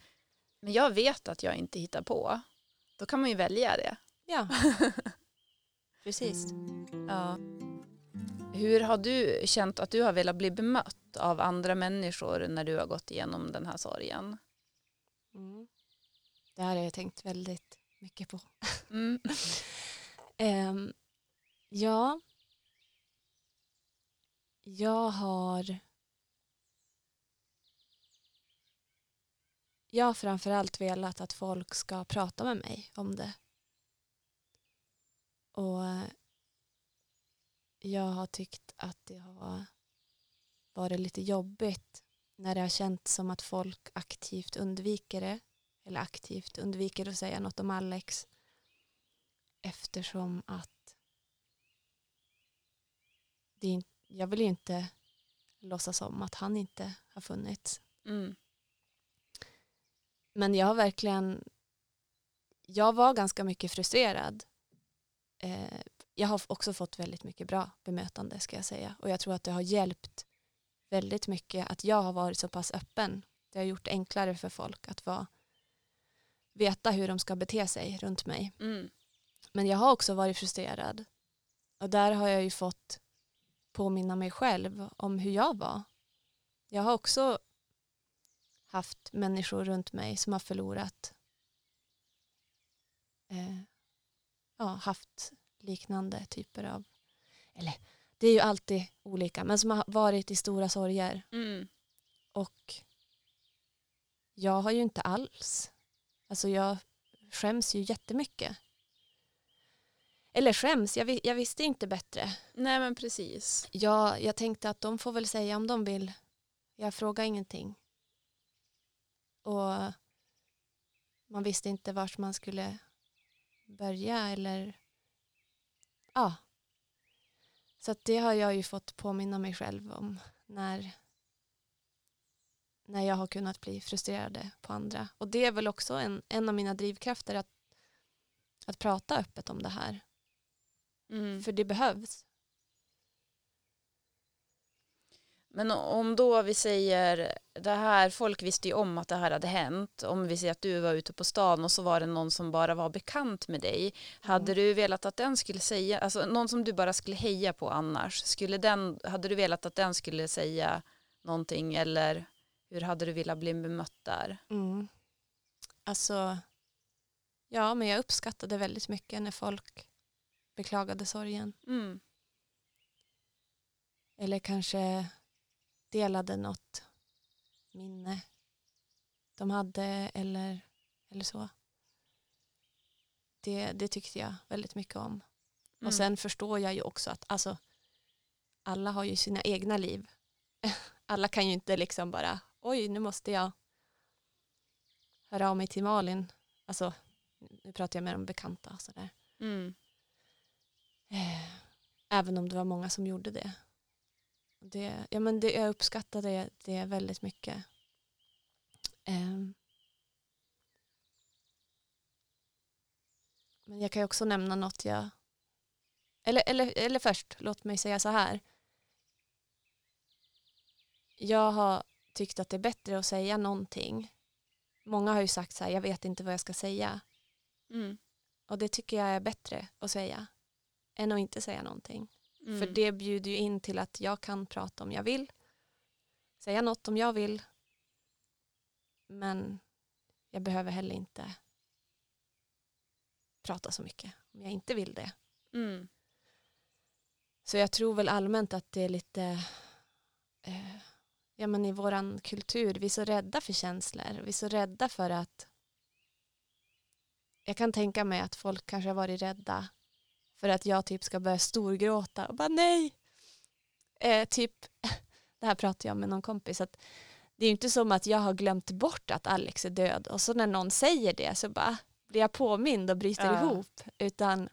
men jag vet att jag inte hittar på, då kan man ju välja det. Ja. Precis. Ja. Hur har du känt att du har velat bli bemött av andra människor när du har gått igenom den här sorgen? Mm. Det här har jag tänkt väldigt mycket på. Mm. Ja. Jag har framförallt velat att folk ska prata med mig om det. Och jag har tyckt att det har varit lite jobbigt när det har känts som att folk aktivt undviker det. Eller aktivt undviker att säga något om Alex. Eftersom att jag vill ju inte låtsas om att han inte har funnits. Mm. Men jag har verkligen... Jag var ganska mycket frustrerad. Jag har också fått väldigt mycket bra bemötande, ska jag säga. Och jag tror att det har hjälpt väldigt mycket att jag har varit så pass öppen. Det har gjort det enklare för folk att veta hur de ska bete sig runt mig. Mm. Men jag har också varit frustrerad. Och där har jag ju fått påminna mig själv om hur jag var. Jag har också haft människor runt mig som har förlorat. Haft liknande typer av... Eller, det är ju alltid olika. Men som har varit i stora sorger. Mm. Och jag har ju inte alls... Alltså jag skäms ju jättemycket. Eller skäms, jag visste inte bättre. Nej, men precis. Jag tänkte att de får väl säga om de vill. Jag frågar ingenting. Och man visste inte vart man skulle börja eller... Ja. Så att det har jag ju fått påminna mig själv om när jag har kunnat bli frustrerad på andra. Och det är väl också en av mina drivkrafter att prata öppet om det här. Mm. För det behövs. Men om då vi säger det här, folk visste ju om att det här hade hänt. Om vi säger att du var ute på stan och så var det någon som bara var bekant med dig. Mm. Hade du velat att den skulle säga, alltså någon som du bara skulle heja på annars. Hade du velat att den skulle säga någonting eller hur hade du velat bli bemött där? Mm. Alltså, ja, men jag uppskattade väldigt mycket när folk beklagade sorgen. Mm. Eller kanske delade något minne de hade eller så. Det tyckte jag väldigt mycket om. Mm. Och sen förstår jag ju också att alltså, alla har ju sina egna liv. Alla kan ju inte liksom bara, oj, nu måste jag höra av mig till Malin. Alltså, nu pratar jag med de bekanta och sådär. Mm. Även om det var många som gjorde det. Jag uppskattade det väldigt mycket. Men jag kan ju också nämna något jag... Eller först, låt mig säga så här. Jag har tyckt att det är bättre att säga någonting. Många har ju sagt så här, jag vet inte vad jag ska säga. Mm. Och det tycker jag är bättre att säga än att inte säga någonting. Mm. För det bjuder ju in till att jag kan prata om jag vill. Säga något om jag vill. Men jag behöver heller inte prata så mycket om jag inte vill det. Mm. Så jag tror väl allmänt att det är lite... i våran kultur, vi är så rädda för känslor. Vi är så rädda för att... Jag kan tänka mig att folk kanske har varit rädda för att jag typ ska börja storgråta och bara nej. Det här pratade jag med någon kompis. Att det är ju inte som att jag har glömt bort att Alex är död. Och så när någon säger det så bara blir jag påmind och bryter ihop. Utan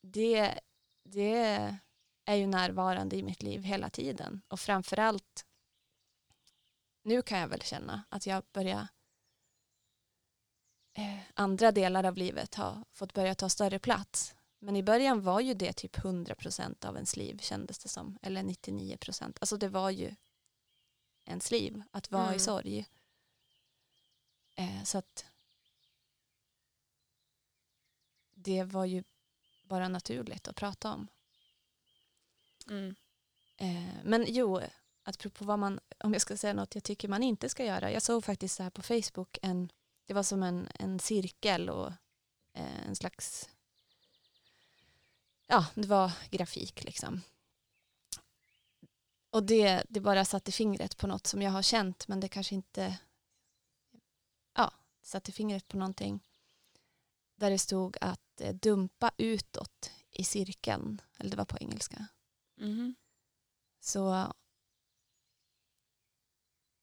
det är ju närvarande i mitt liv hela tiden. Och framförallt nu kan jag väl känna att jag börjar... andra delar av livet har fått börja ta större plats. Men i början var ju det typ 100% av ens liv kändes det som. Eller 99%. Alltså det var ju ens liv att vara i sorg. Så att det var ju bara naturligt att prata om. Mm. Men jo, apropå vad man, om jag ska säga något jag tycker man inte ska göra. Jag såg faktiskt så här på Facebook det var som en cirkel och en slags... Ja, det var grafik liksom. Och det bara satte fingret på något som jag har känt. Men det kanske inte... Ja, satte fingret på någonting. Där det stod att dumpa utåt i cirkeln. Eller det var på engelska. Mm-hmm. Så...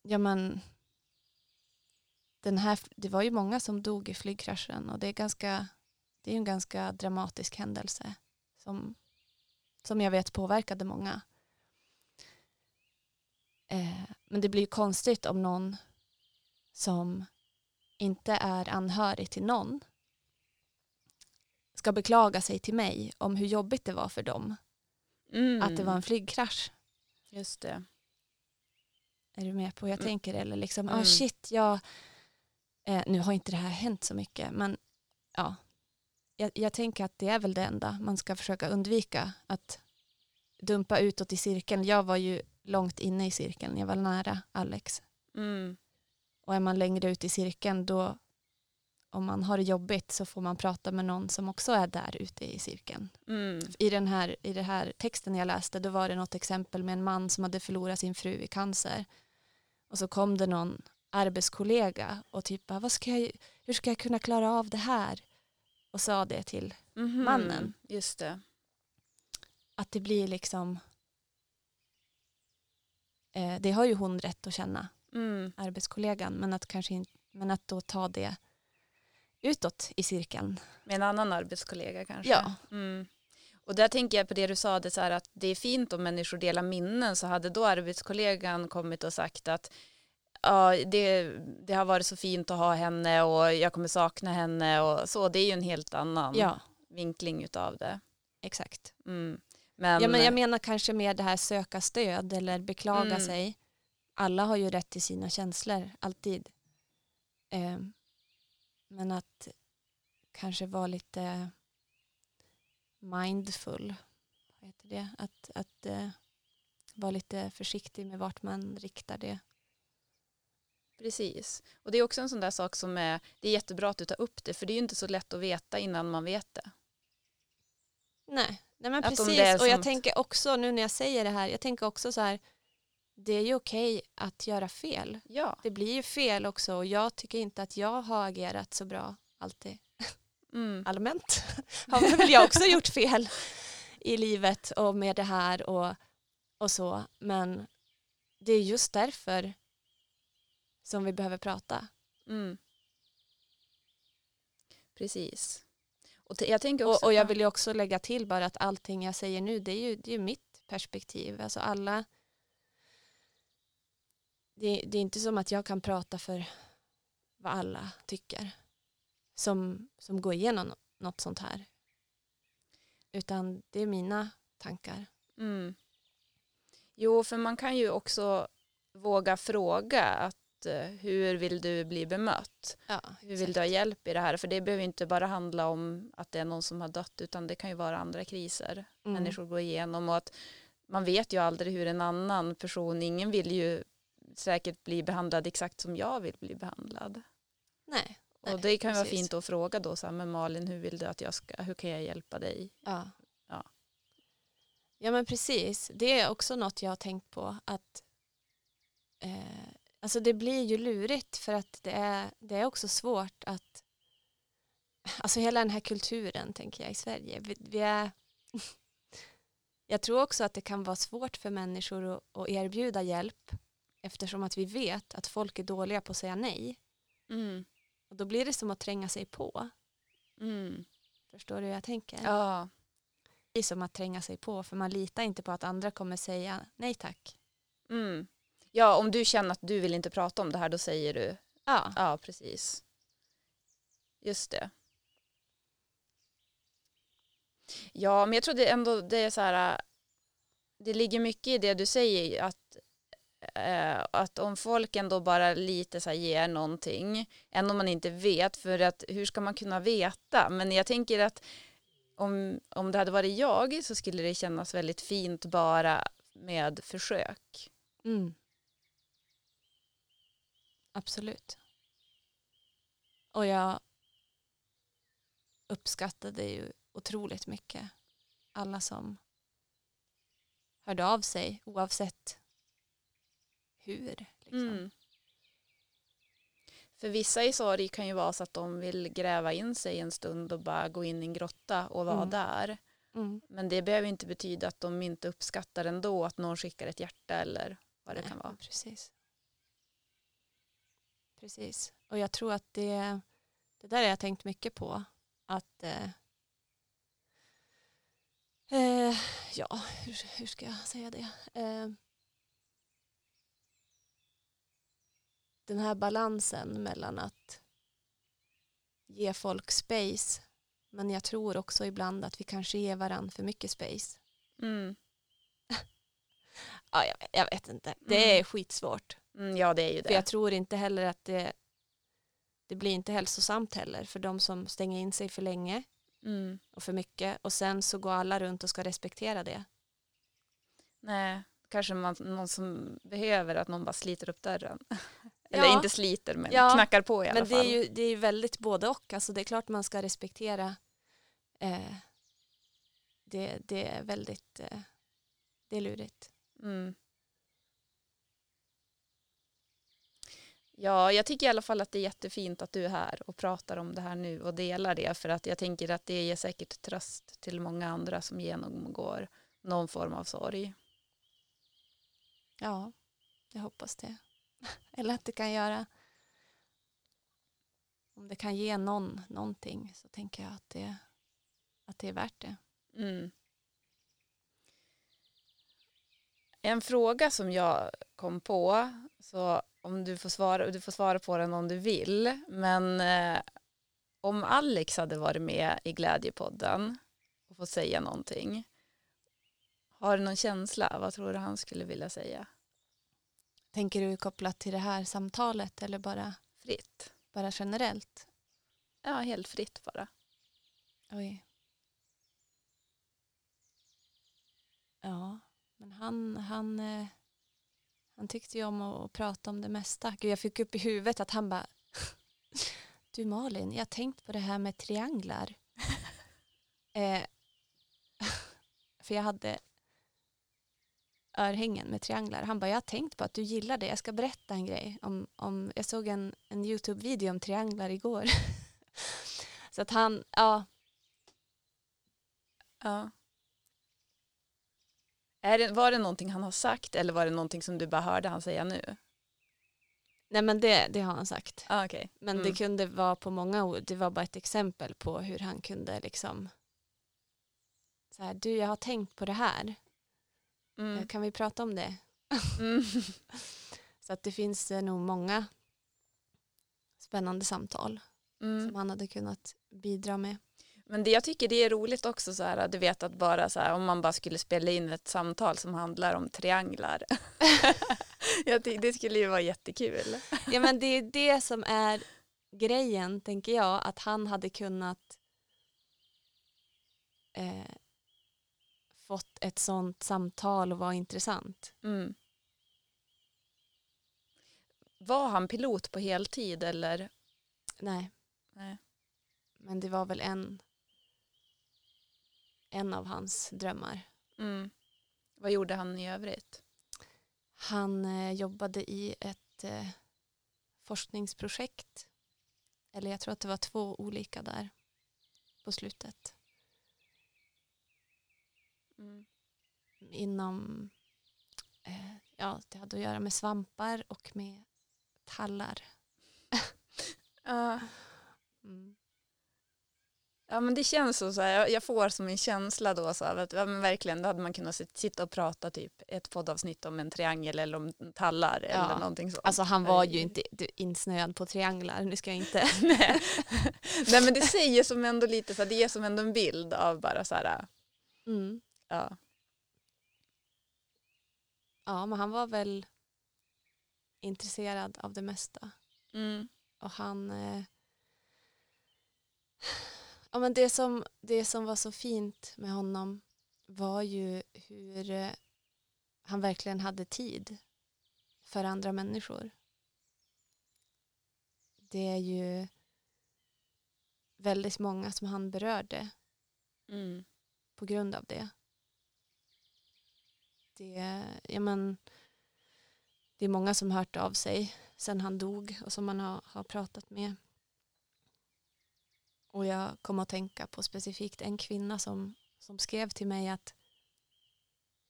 Ja, men... Det var ju många som dog i flygkraschen och det är en ganska dramatisk händelse som jag vet påverkade många. Men det blir ju konstigt om någon som inte är anhörig till någon ska beklaga sig till mig om hur jobbigt det var för dem. Mm. Att det var en flygkrasch. Just det. Är du med på vad jag tänker? Eller liksom, nu har inte det här hänt så mycket. Men ja, jag tänker att det är väl det enda man ska försöka undvika, att dumpa utåt i cirkeln. Jag var ju långt inne i cirkeln, jag var nära Alex. Mm. Och är man längre ut i cirkeln, då om man har det jobbigt så får man prata med någon som också är där ute i cirkeln. Mm. I den här texten jag läste, då var det något exempel med en man som hade förlorat sin fru i cancer. Och så kom det någon arbetskollega och typ, hur ska jag kunna klara av det här? Och sa det till mannen. Just det. Att det blir liksom, det har ju hon rätt att känna, arbetskollegan. Men att då ta det utåt i cirkeln. Med en annan arbetskollega kanske. Ja. Mm. Och där tänker jag på det du sa, det så här, att det är fint om människor delar minnen. Så hade då arbetskollegan kommit och sagt att ja, det har varit så fint att ha henne och jag kommer sakna henne och så. Det är ju en helt annan vinkling utav det. Exakt. Mm. Men jag menar kanske mer det här söka stöd eller beklaga sig. Alla har ju rätt till sina känslor, alltid. Men att kanske vara lite mindful. Vad heter det? Att vara lite försiktig med vart man riktar det. Precis. Och det är också en sån där sak som är, det är jättebra att du tar upp det, för det är ju inte så lätt att veta innan man vet det. Nej men att precis. Och jag tänker också, nu när jag säger det här, jag tänker också så här, det är ju okej att göra fel. Ja. Det blir ju fel också, och jag tycker inte att jag har agerat så bra alltid. Allmänt har väl jag också gjort fel i livet och med det här och så. Men det är just därför som vi behöver prata. Mm. Precis. Och jag tänker också, och jag vill ju också lägga till bara att allting jag säger nu, det är ju mitt perspektiv. Alltså alla, det är inte som att jag kan prata för vad alla tycker som går igenom något sånt här. Utan det är mina tankar. Mm. Jo, för man kan ju också våga fråga att hur vill du bli bemött? Ja, hur vill du ha hjälp i det här? För det behöver inte bara handla om att det är någon som har dött, utan det kan ju vara andra kriser människor går igenom, och att man vet ju aldrig hur en annan person, ingen vill ju säkert bli behandlad exakt som jag vill bli behandlad. Nej, och det kan ju vara fint att fråga då, så här, men Malin, hur vill du att jag ska, hur kan jag hjälpa dig? Ja men precis, det är också något jag har tänkt på, att alltså det blir ju lurigt, för att det är också svårt att, alltså hela den här kulturen, tänker jag, i Sverige. Jag tror också att det kan vara svårt för människor att erbjuda hjälp, eftersom att vi vet att folk är dåliga på att säga nej. Mm. Och då blir det som att tränga sig på. Mm. Förstår du hur jag tänker? Ja. Det är som att tränga sig på, för man litar inte på att andra kommer säga nej tack. Mm. Ja, om du känner att du vill inte prata om det här, då säger du. Ja, precis. Just det. Ja, men jag tror det ändå, det är så här, det ligger mycket i det du säger, att om folk ändå bara lite så här ger någonting, även om man inte vet, för att hur ska man kunna veta? Men jag tänker att om det hade varit jag, så skulle det kännas väldigt fint bara med försök. Mm. Absolut. Och jag uppskattade ju otroligt mycket alla som hörde av sig, oavsett hur. Liksom. Mm. För vissa i sorg kan ju vara så att de vill gräva in sig en stund och bara gå in i en grotta och vara där. Mm. Men det behöver inte betyda att de inte uppskattar ändå att någon skickar ett hjärta eller vad det kan vara. Precis. Och jag tror att det där har jag tänkt mycket på. Att hur ska jag säga det? Den här balansen mellan att ge folk space, men jag tror också ibland att vi kanske ger varandra för mycket space. Mm. Ja, jag vet inte. Det är skitsvårt. Ja, det är ju det. För jag tror inte heller att det blir inte hälsosamt heller för de som stänger in sig för länge. och för mycket. Och sen så går alla runt och ska respektera det. Nej, kanske någon som behöver att någon bara sliter upp dörren. Eller inte sliter, men knackar på i alla fall. Men det är ju väldigt både och. Alltså det är klart man ska respektera. Det är väldigt... det är lurigt. Mm. Ja, jag tycker i alla fall att det är jättefint att du är här och pratar om det här nu och delar det. För att jag tänker att det ger säkert tröst till många andra som genomgår någon form av sorg. Ja, jag hoppas det. Eller att det kan göra... Om det kan ge någonting så tänker jag att det är värt det. Mm. En fråga som jag kom på, så om du får svara på den om du vill, men om Alex hade varit med i Glädjepodden och fått säga någonting, har du någon känsla? Vad tror du han skulle vilja säga? Tänker du kopplat till det här samtalet eller bara fritt? Bara generellt? Ja, helt fritt bara. Oj. Ja, men han tyckte ju om att prata om det mesta. Gud, jag fick upp i huvudet att han bara... Du Malin, jag tänkt på det här med trianglar. För jag hade örhängen med trianglar. Han bara, jag har tänkt på att du gillar det. Jag ska berätta en grej. Om jag såg en YouTube-video om trianglar igår. Så att han... Ja. Var det någonting han har sagt eller var det någonting som du bara hörde han säga nu? Nej, men det har han sagt. Ah, okay. Men det kunde vara på många ord. Det var bara ett exempel på hur han kunde liksom så här, du, jag har tänkt på det här. Kan vi prata om det? Så att det finns nog många spännande samtal som han hade kunnat bidra med. Men det jag tycker det är roligt också så här, du vet att bara så här, om man bara skulle spela in ett samtal som handlar om trianglar. Det skulle ju vara jättekul. Ja, men det är det som är grejen, tänker jag, att han hade kunnat fått ett sånt samtal och vara intressant. Mm. Var han pilot på heltid eller? Nej. Men det var väl en av hans drömmar. Mm. Vad gjorde han i övrigt? Han jobbade i ett forskningsprojekt. Eller jag tror att det var 2 olika där på slutet. Inom, det hade att göra med svampar och med tallar. Ja, men det känns så här, jag får som en känsla då så här, att ja, men verkligen då hade man kunnat sitta och prata typ ett poddavsnitt om en triangel eller om tallar eller någonting så. Alltså han var ju inte insnöad på trianglar, nu ska jag inte. Nej, men det säger som ändå lite så här, det ger som ändå en bild av bara så här. Ja. Ja, men han var väl intresserad av det mesta. Och han ja, men det som var så fint med honom var ju hur han verkligen hade tid för andra människor. Det är ju väldigt många som han berörde på grund av det. Det är många som hört av sig sen han dog och som man har pratat med. Och jag kom att tänka på specifikt en kvinna som skrev till mig att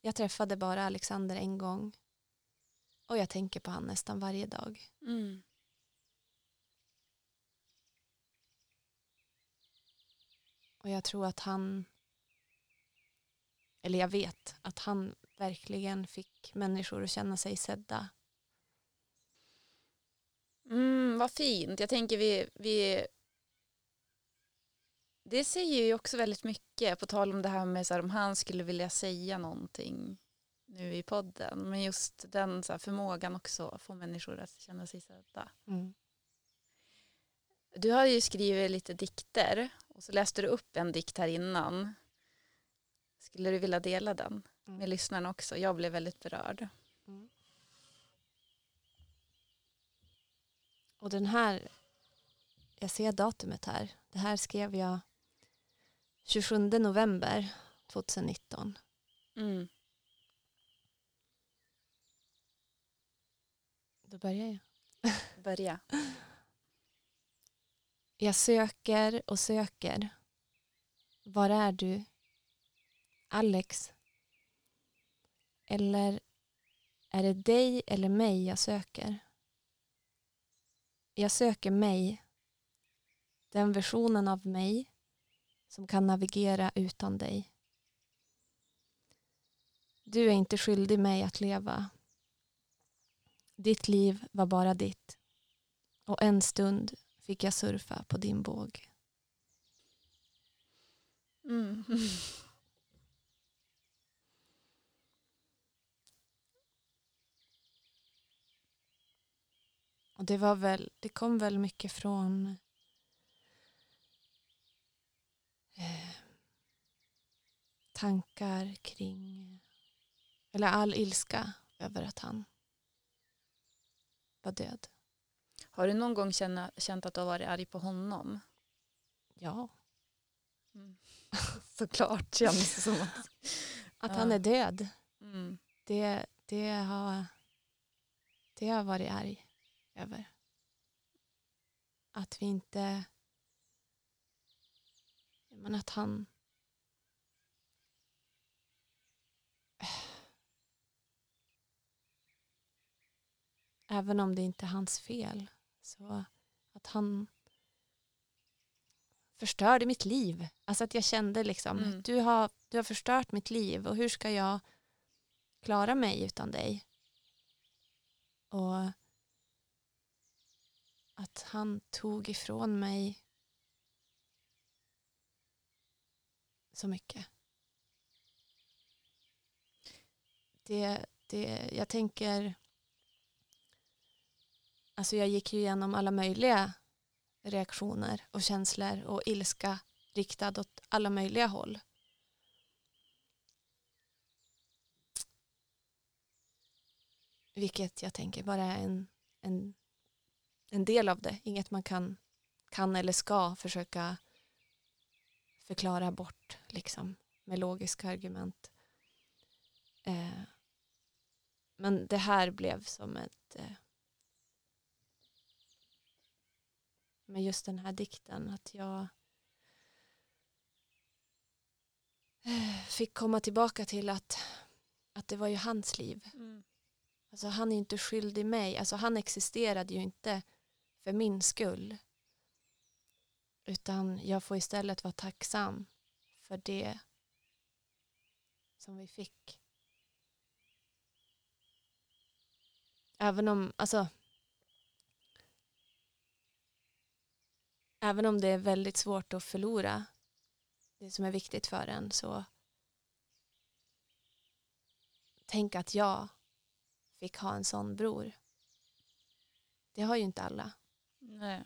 jag träffade bara Alexander en gång och jag tänker på han nästan varje dag. Och jag tror att jag vet att han verkligen fick människor att känna sig sedda. Vad fint. Jag tänker vi det säger ju också väldigt mycket på tal om det här med så här, om han skulle vilja säga någonting nu i podden. Men just den så här, förmågan också att få människor att känna sig sedda. Du har ju skrivit lite dikter. Och så läste du upp en dikt här innan. Skulle du vilja dela den med lyssnarna också? Jag blev väldigt berörd. Mm. Och den här, jag ser datumet här. Det här skrev jag 27 november 2019. Mm. Då börjar jag. Börja. Jag söker och söker. Var är du? Alex. Eller är det dig eller mig jag söker? Jag söker mig. Den versionen av mig som kan navigera utan dig. Du är inte skyldig mig att leva. Ditt liv var bara ditt. Och en stund fick jag surfa på din båg. Mm. Och det kom väl mycket från tankar kring, eller all ilska över att han var död. Har du någon gång känt att du har varit arg på honom? Ja. Mm. Såklart känns det som att han är död. Mm. Det har varit arg över. Att vi inte, men att han, även om det inte är hans fel, så att han förstörde mitt liv. Alltså att jag kände liksom, du har förstört mitt liv och hur ska jag klara mig utan dig? Och att han tog ifrån mig så mycket. Jag tänker, alltså jag gick ju igenom alla möjliga reaktioner och känslor och ilska riktad åt alla möjliga håll. Vilket jag tänker bara är en del av det. Inget man kan eller ska försöka förklara bort liksom, med logiska argument. Men det här blev som ett... med just den här dikten, att jag fick komma tillbaka till att det var ju hans liv. Mm. Alltså han är inte skyldig mig. Alltså han existerade ju inte för min skull. Utan jag får istället vara tacksam för det som vi fick. Även om det är väldigt svårt att förlora det som är viktigt för en, så tänk att jag fick ha en sån bror. Det har ju inte alla. Nej.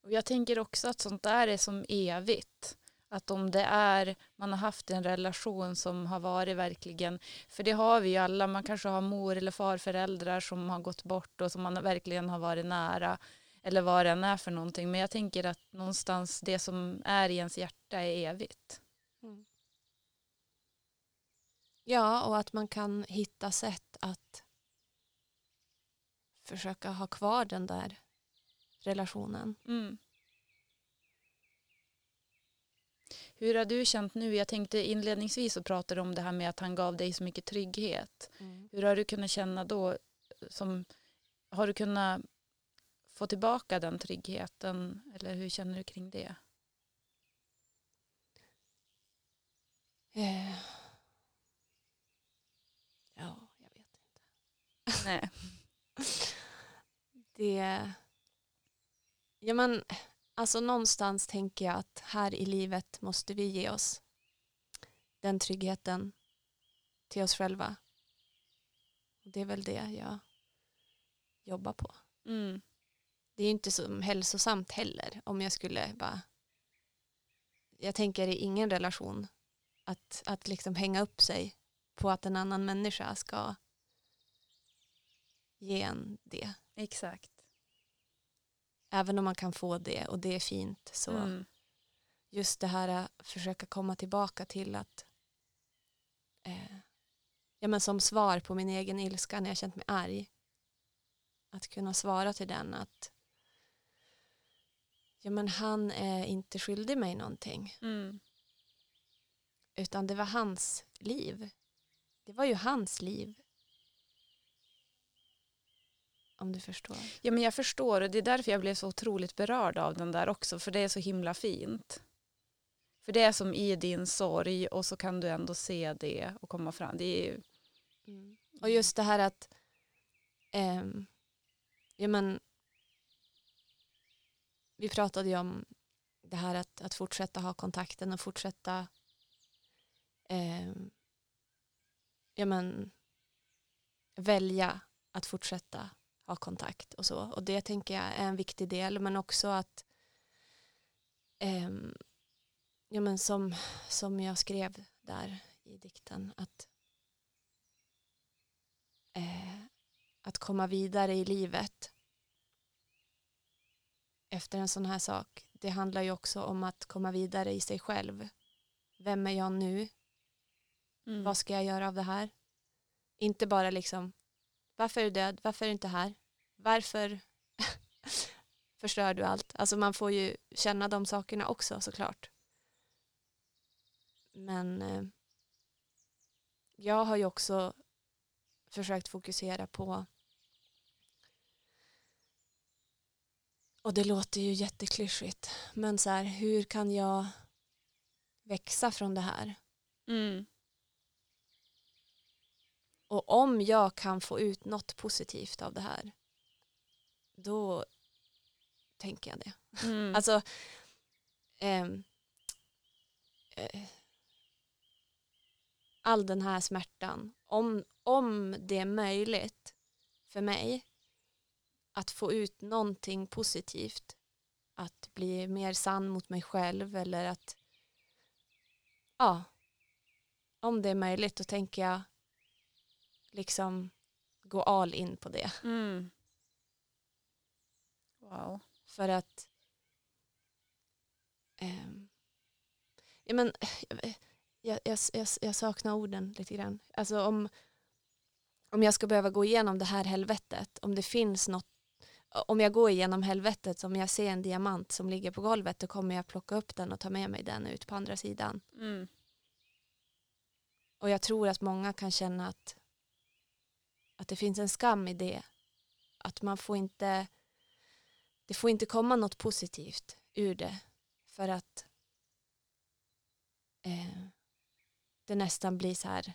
Och jag tänker också att sånt där är som evigt. Att om det är, man har haft en relation som har varit verkligen, för det har vi ju alla, man kanske har mor- eller farföräldrar som har gått bort och som man verkligen har varit nära. Eller vad den är för någonting. Men jag tänker att någonstans det som är i ens hjärta är evigt. Mm. Ja, och att man kan hitta sätt att försöka ha kvar den där relationen. Mm. Hur har du känt nu? Jag tänkte inledningsvis så pratade om det här med att han gav dig så mycket trygghet. Mm. Hur har du kunnat känna då? Har du kunnat få tillbaka den tryggheten, eller hur känner du kring det? Ja, jag vet inte. Nej. Ja men, alltså någonstans tänker jag att här i livet måste vi ge oss den tryggheten till oss själva. Det är väl det jag jobbar på. Mm. Det är ju inte så hälsosamt heller om jag skulle bara jag tänker i ingen relation att liksom hänga upp sig på att en annan människa ska ge en det. Exakt. Även om man kan få det och det är fint, så just det här att försöka komma tillbaka till att ja, men som svar på min egen ilska när jag känt mig arg, att kunna svara till den att ja, men han är inte skyldig mig någonting. Mm. Utan det var hans liv. Det var ju hans liv. Om du förstår. Ja, men jag förstår, och det är därför jag blev så otroligt berörd av den där också. För det är så himla fint. För det är som i din sorg, och så kan du ändå se det och komma fram. Det är ju... Och just det här att ja, men vi pratade ju om det här att fortsätta ha kontakten och fortsätta ja, men välja att fortsätta ha kontakt och så. Och det tänker jag är en viktig del, men också att ja, men som jag skrev där i dikten, att komma vidare i livet efter en sån här sak. Det handlar ju också om att komma vidare i sig själv. Vem är jag nu? Mm. Vad ska jag göra av det här? Inte bara liksom, varför är du död? Varför är du inte här? Varför förstör du allt? Alltså man får ju känna de sakerna också, såklart. Men jag har ju också försökt fokusera på, och det låter ju jätteklyschigt, men så här, hur kan jag växa från det här? Mm. Och om jag kan få ut något positivt av det här, då tänker jag det. Mm. Alltså, all den här smärtan, om det är möjligt för mig att få ut någonting positivt, att bli mer sann mot mig själv, eller att, ja, om det är möjligt, då tänker jag liksom gå all in på det. Mm. Wow. För att ja, men jag saknar orden lite grann. Alltså om jag ska behöva gå igenom det här helvetet, om det finns något, om jag går igenom helvetet, om jag ser en diamant som ligger på golvet, då kommer jag plocka upp den och ta med mig den ut på andra sidan. Mm. Och jag tror att många kan känna att det finns en skam i det. Att man får inte, det får inte komma något positivt ur det. För att det nästan blir så här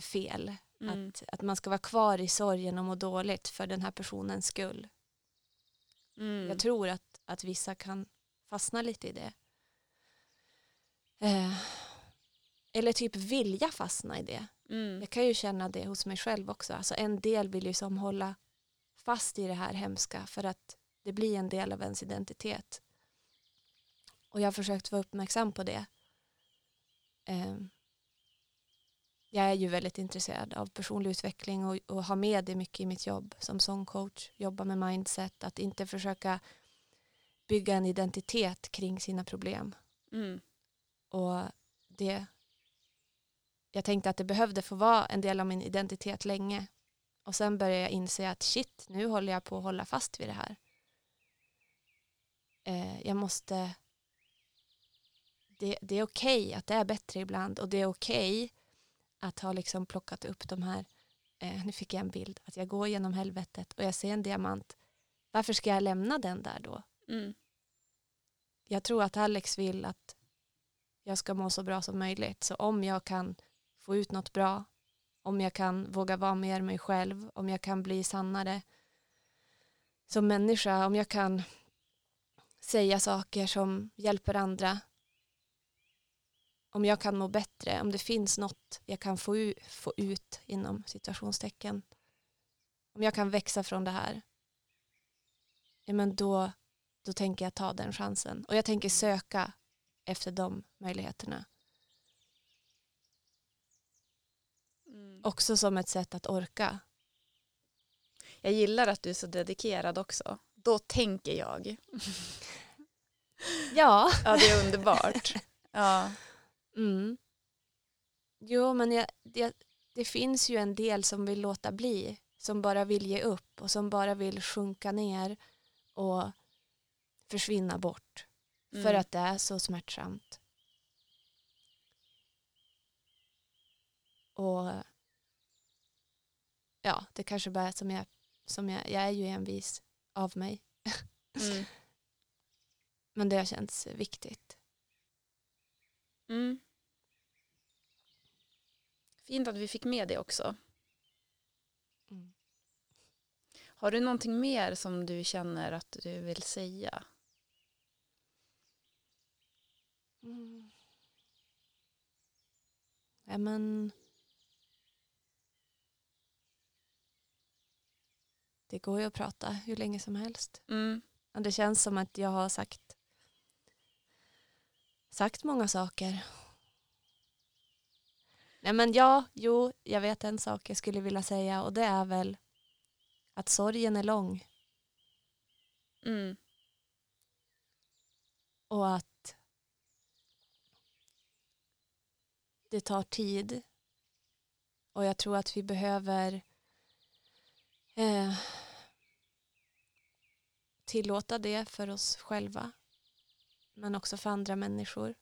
fel. Mm. Att man ska vara kvar i sorgen och må dåligt för den här personens skull. Mm. Jag tror att vissa kan fastna lite i det. Eller typ vilja fastna i det. Mm. Jag kan ju känna det hos mig själv också. Alltså en del vill ju som hålla fast i det här hemska för att det blir en del av ens identitet. Och jag har försökt vara uppmärksam på det. Jag är ju väldigt intresserad av personlig utveckling och har med det mycket i mitt jobb som sångcoach. Jobba med mindset, att inte försöka bygga en identitet kring sina problem. Mm. Och det... Jag tänkte att det behövde få vara en del av min identitet länge. Och sen började jag inse att shit, nu håller jag på att hålla fast vid det här. Jag måste... Det är okej att det är bättre ibland. Och det är okej att ha liksom plockat upp de här... nu fick jag en bild. Att jag går genom helvetet och jag ser en diamant. Varför ska jag lämna den där då? Mm. Jag tror att Alex vill att jag ska må så bra som möjligt. Så om jag kan... få ut något bra, om jag kan våga vara mer mig själv, om jag kan bli sannare som människa, om jag kan säga saker som hjälper andra, om jag kan må bättre, om det finns något jag kan få ut inom situationstecken, om jag kan växa från det här, ja, men då tänker jag ta den chansen. Och jag tänker söka efter de möjligheterna. Mm. Också som ett sätt att orka. Jag gillar att du är så dedikerad också. Då tänker jag. Ja. Ja, det är underbart. Ja. Mm. Jo, men det finns ju en del som vill låta bli. Som bara vill ge upp och som bara vill sjunka ner och försvinna bort. Mm. För att det är så smärtsamt. Och ja, det kanske bara är som jag är ju envis av mig. Mm. Men det känns viktigt. Mm. Fint att vi fick med det också. Mm. Har du någonting mer som du känner att du vill säga? Mm. Ja, men det går ju att prata hur länge som helst. Mm. Och det känns som att jag har sagt många saker. Nej, men jag vet en sak jag skulle vilja säga, och det är väl att sorgen är lång. Mm. Och att det tar tid. Och jag tror att vi behöver tillåta det för oss själva, men också för andra människor.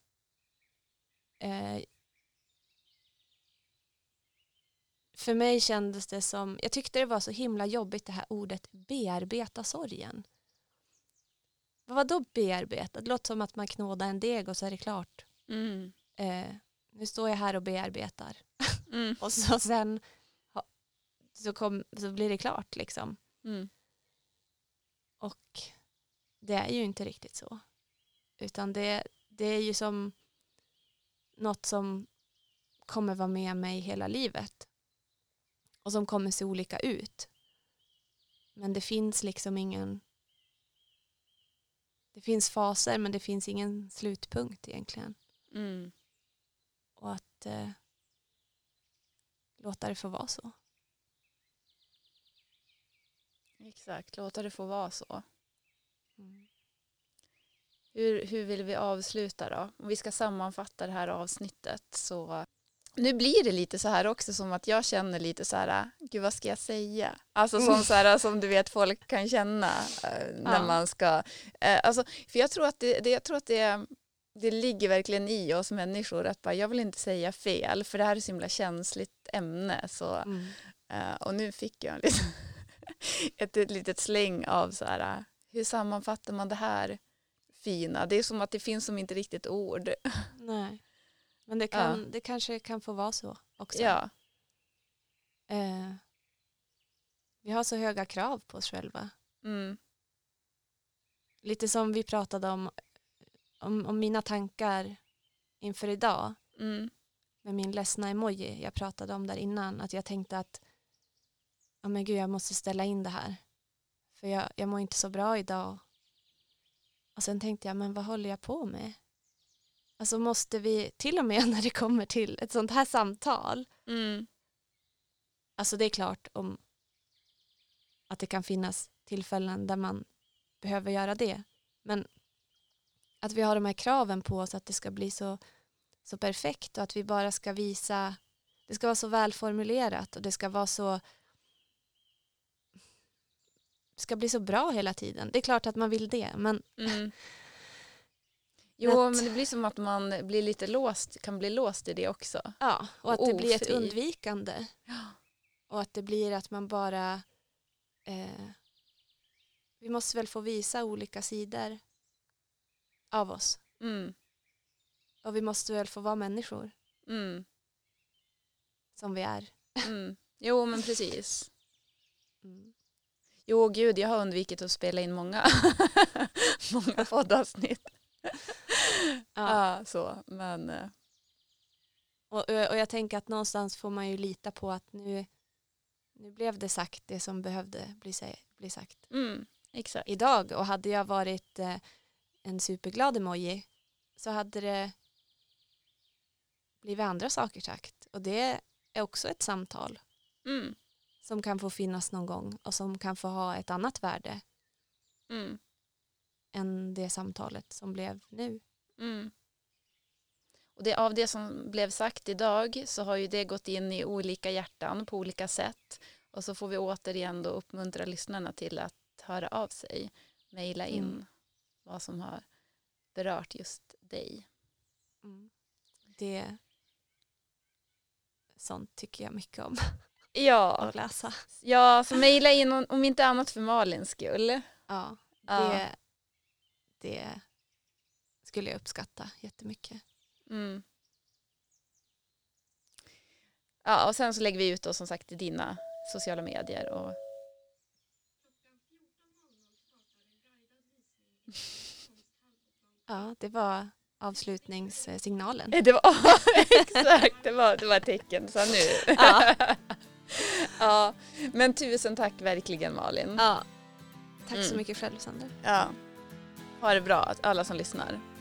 För mig kändes det som, jag tyckte det var så himla jobbigt det här ordet bearbeta sorgen. Vadå bearbeta? Det låter som att man knådar en deg och så är det klart. Mm. Nu står jag här och bearbetar. Mm. Och så sen så blir det klart liksom. Mm. Och det är ju inte riktigt så. Utan det är ju som något som kommer vara med mig hela livet. Och som kommer se olika ut. Men det finns liksom ingen... Det finns faser, men det finns ingen slutpunkt egentligen. Mm. Och att låta det få vara så. Exakt, låta det få vara så. Mm. Hur vill vi avsluta då? Om vi ska sammanfatta det här avsnittet så... Nu blir det lite så här också, som att jag känner lite så här, gud vad ska jag säga? Alltså som, så här, som du vet folk kan känna när man ska... Alltså, för jag tror att det ligger verkligen i oss människor att bara, jag vill inte säga fel, för det här är så himla känsligt ämne. Så, och nu fick jag ett litet släng av så här, hur sammanfattar man det här fina? Det är som att det finns som inte riktigt ord. Nej. Men det kanske kan få vara så också. Ja. Vi har så höga krav på oss själva. Mm. Lite som vi pratade om mina tankar inför idag. Mm. Med min ledsna emoji jag pratade om där innan. Att jag tänkte att oh men gud, jag måste ställa in det här. För jag mår inte så bra idag. Och sen tänkte jag, men vad håller jag på med? Alltså måste vi, till och med när det kommer till ett sånt här samtal. Mm. Alltså det är klart om att det kan finnas tillfällen där man behöver göra det. Men att vi har de här kraven på oss att det ska bli så perfekt. Och att vi bara ska visa, det ska vara så välformulerat. Och det ska vara så, det ska bli så bra hela tiden. Det är klart att man vill det, men... Mm. Jo, men det blir som att man blir lite låst, kan bli låst i det också. Ja, och att det blir ett undvikande. Ja. Och att det blir att man bara... vi måste väl få visa olika sidor av oss. Mm. Och vi måste väl få vara människor. Mm. Som vi är. Mm. Jo, men precis. Mm. Jo, gud, jag har undvikit att spela in många poddavsnitt. Ja, så, men och jag tänker att någonstans får man ju lita på att nu blev det sagt det som behövde bli sagt. Mm, exakt. Idag, och hade jag varit en superglad emoji så hade det blivit andra saker sagt. Och det är också ett samtal som kan få finnas någon gång och som kan få ha ett annat värde än det samtalet som blev nu. Mm. Och det, av det som blev sagt idag så har ju det gått in i olika hjärtan på olika sätt. Och så får vi återigen då uppmuntra lyssnarna till att höra av sig. Mejla in vad som har berört just dig. Mm. Det sånt tycker jag mycket om. Ja. Att läsa. Ja, så mejla in om inte annat för Malins skull. Ja, det skulle jag uppskatta jättemycket. Mm. Ja, och sen så lägger vi ut då som sagt i dina sociala medier och ja, det var avslutningssignalen. Det var exakt, det var ett tecken så nu. Ja. Ja, men tusen tack verkligen Malin. Ja. Tack så mycket själv Sandra. Ja. Ha det bra alla som lyssnar.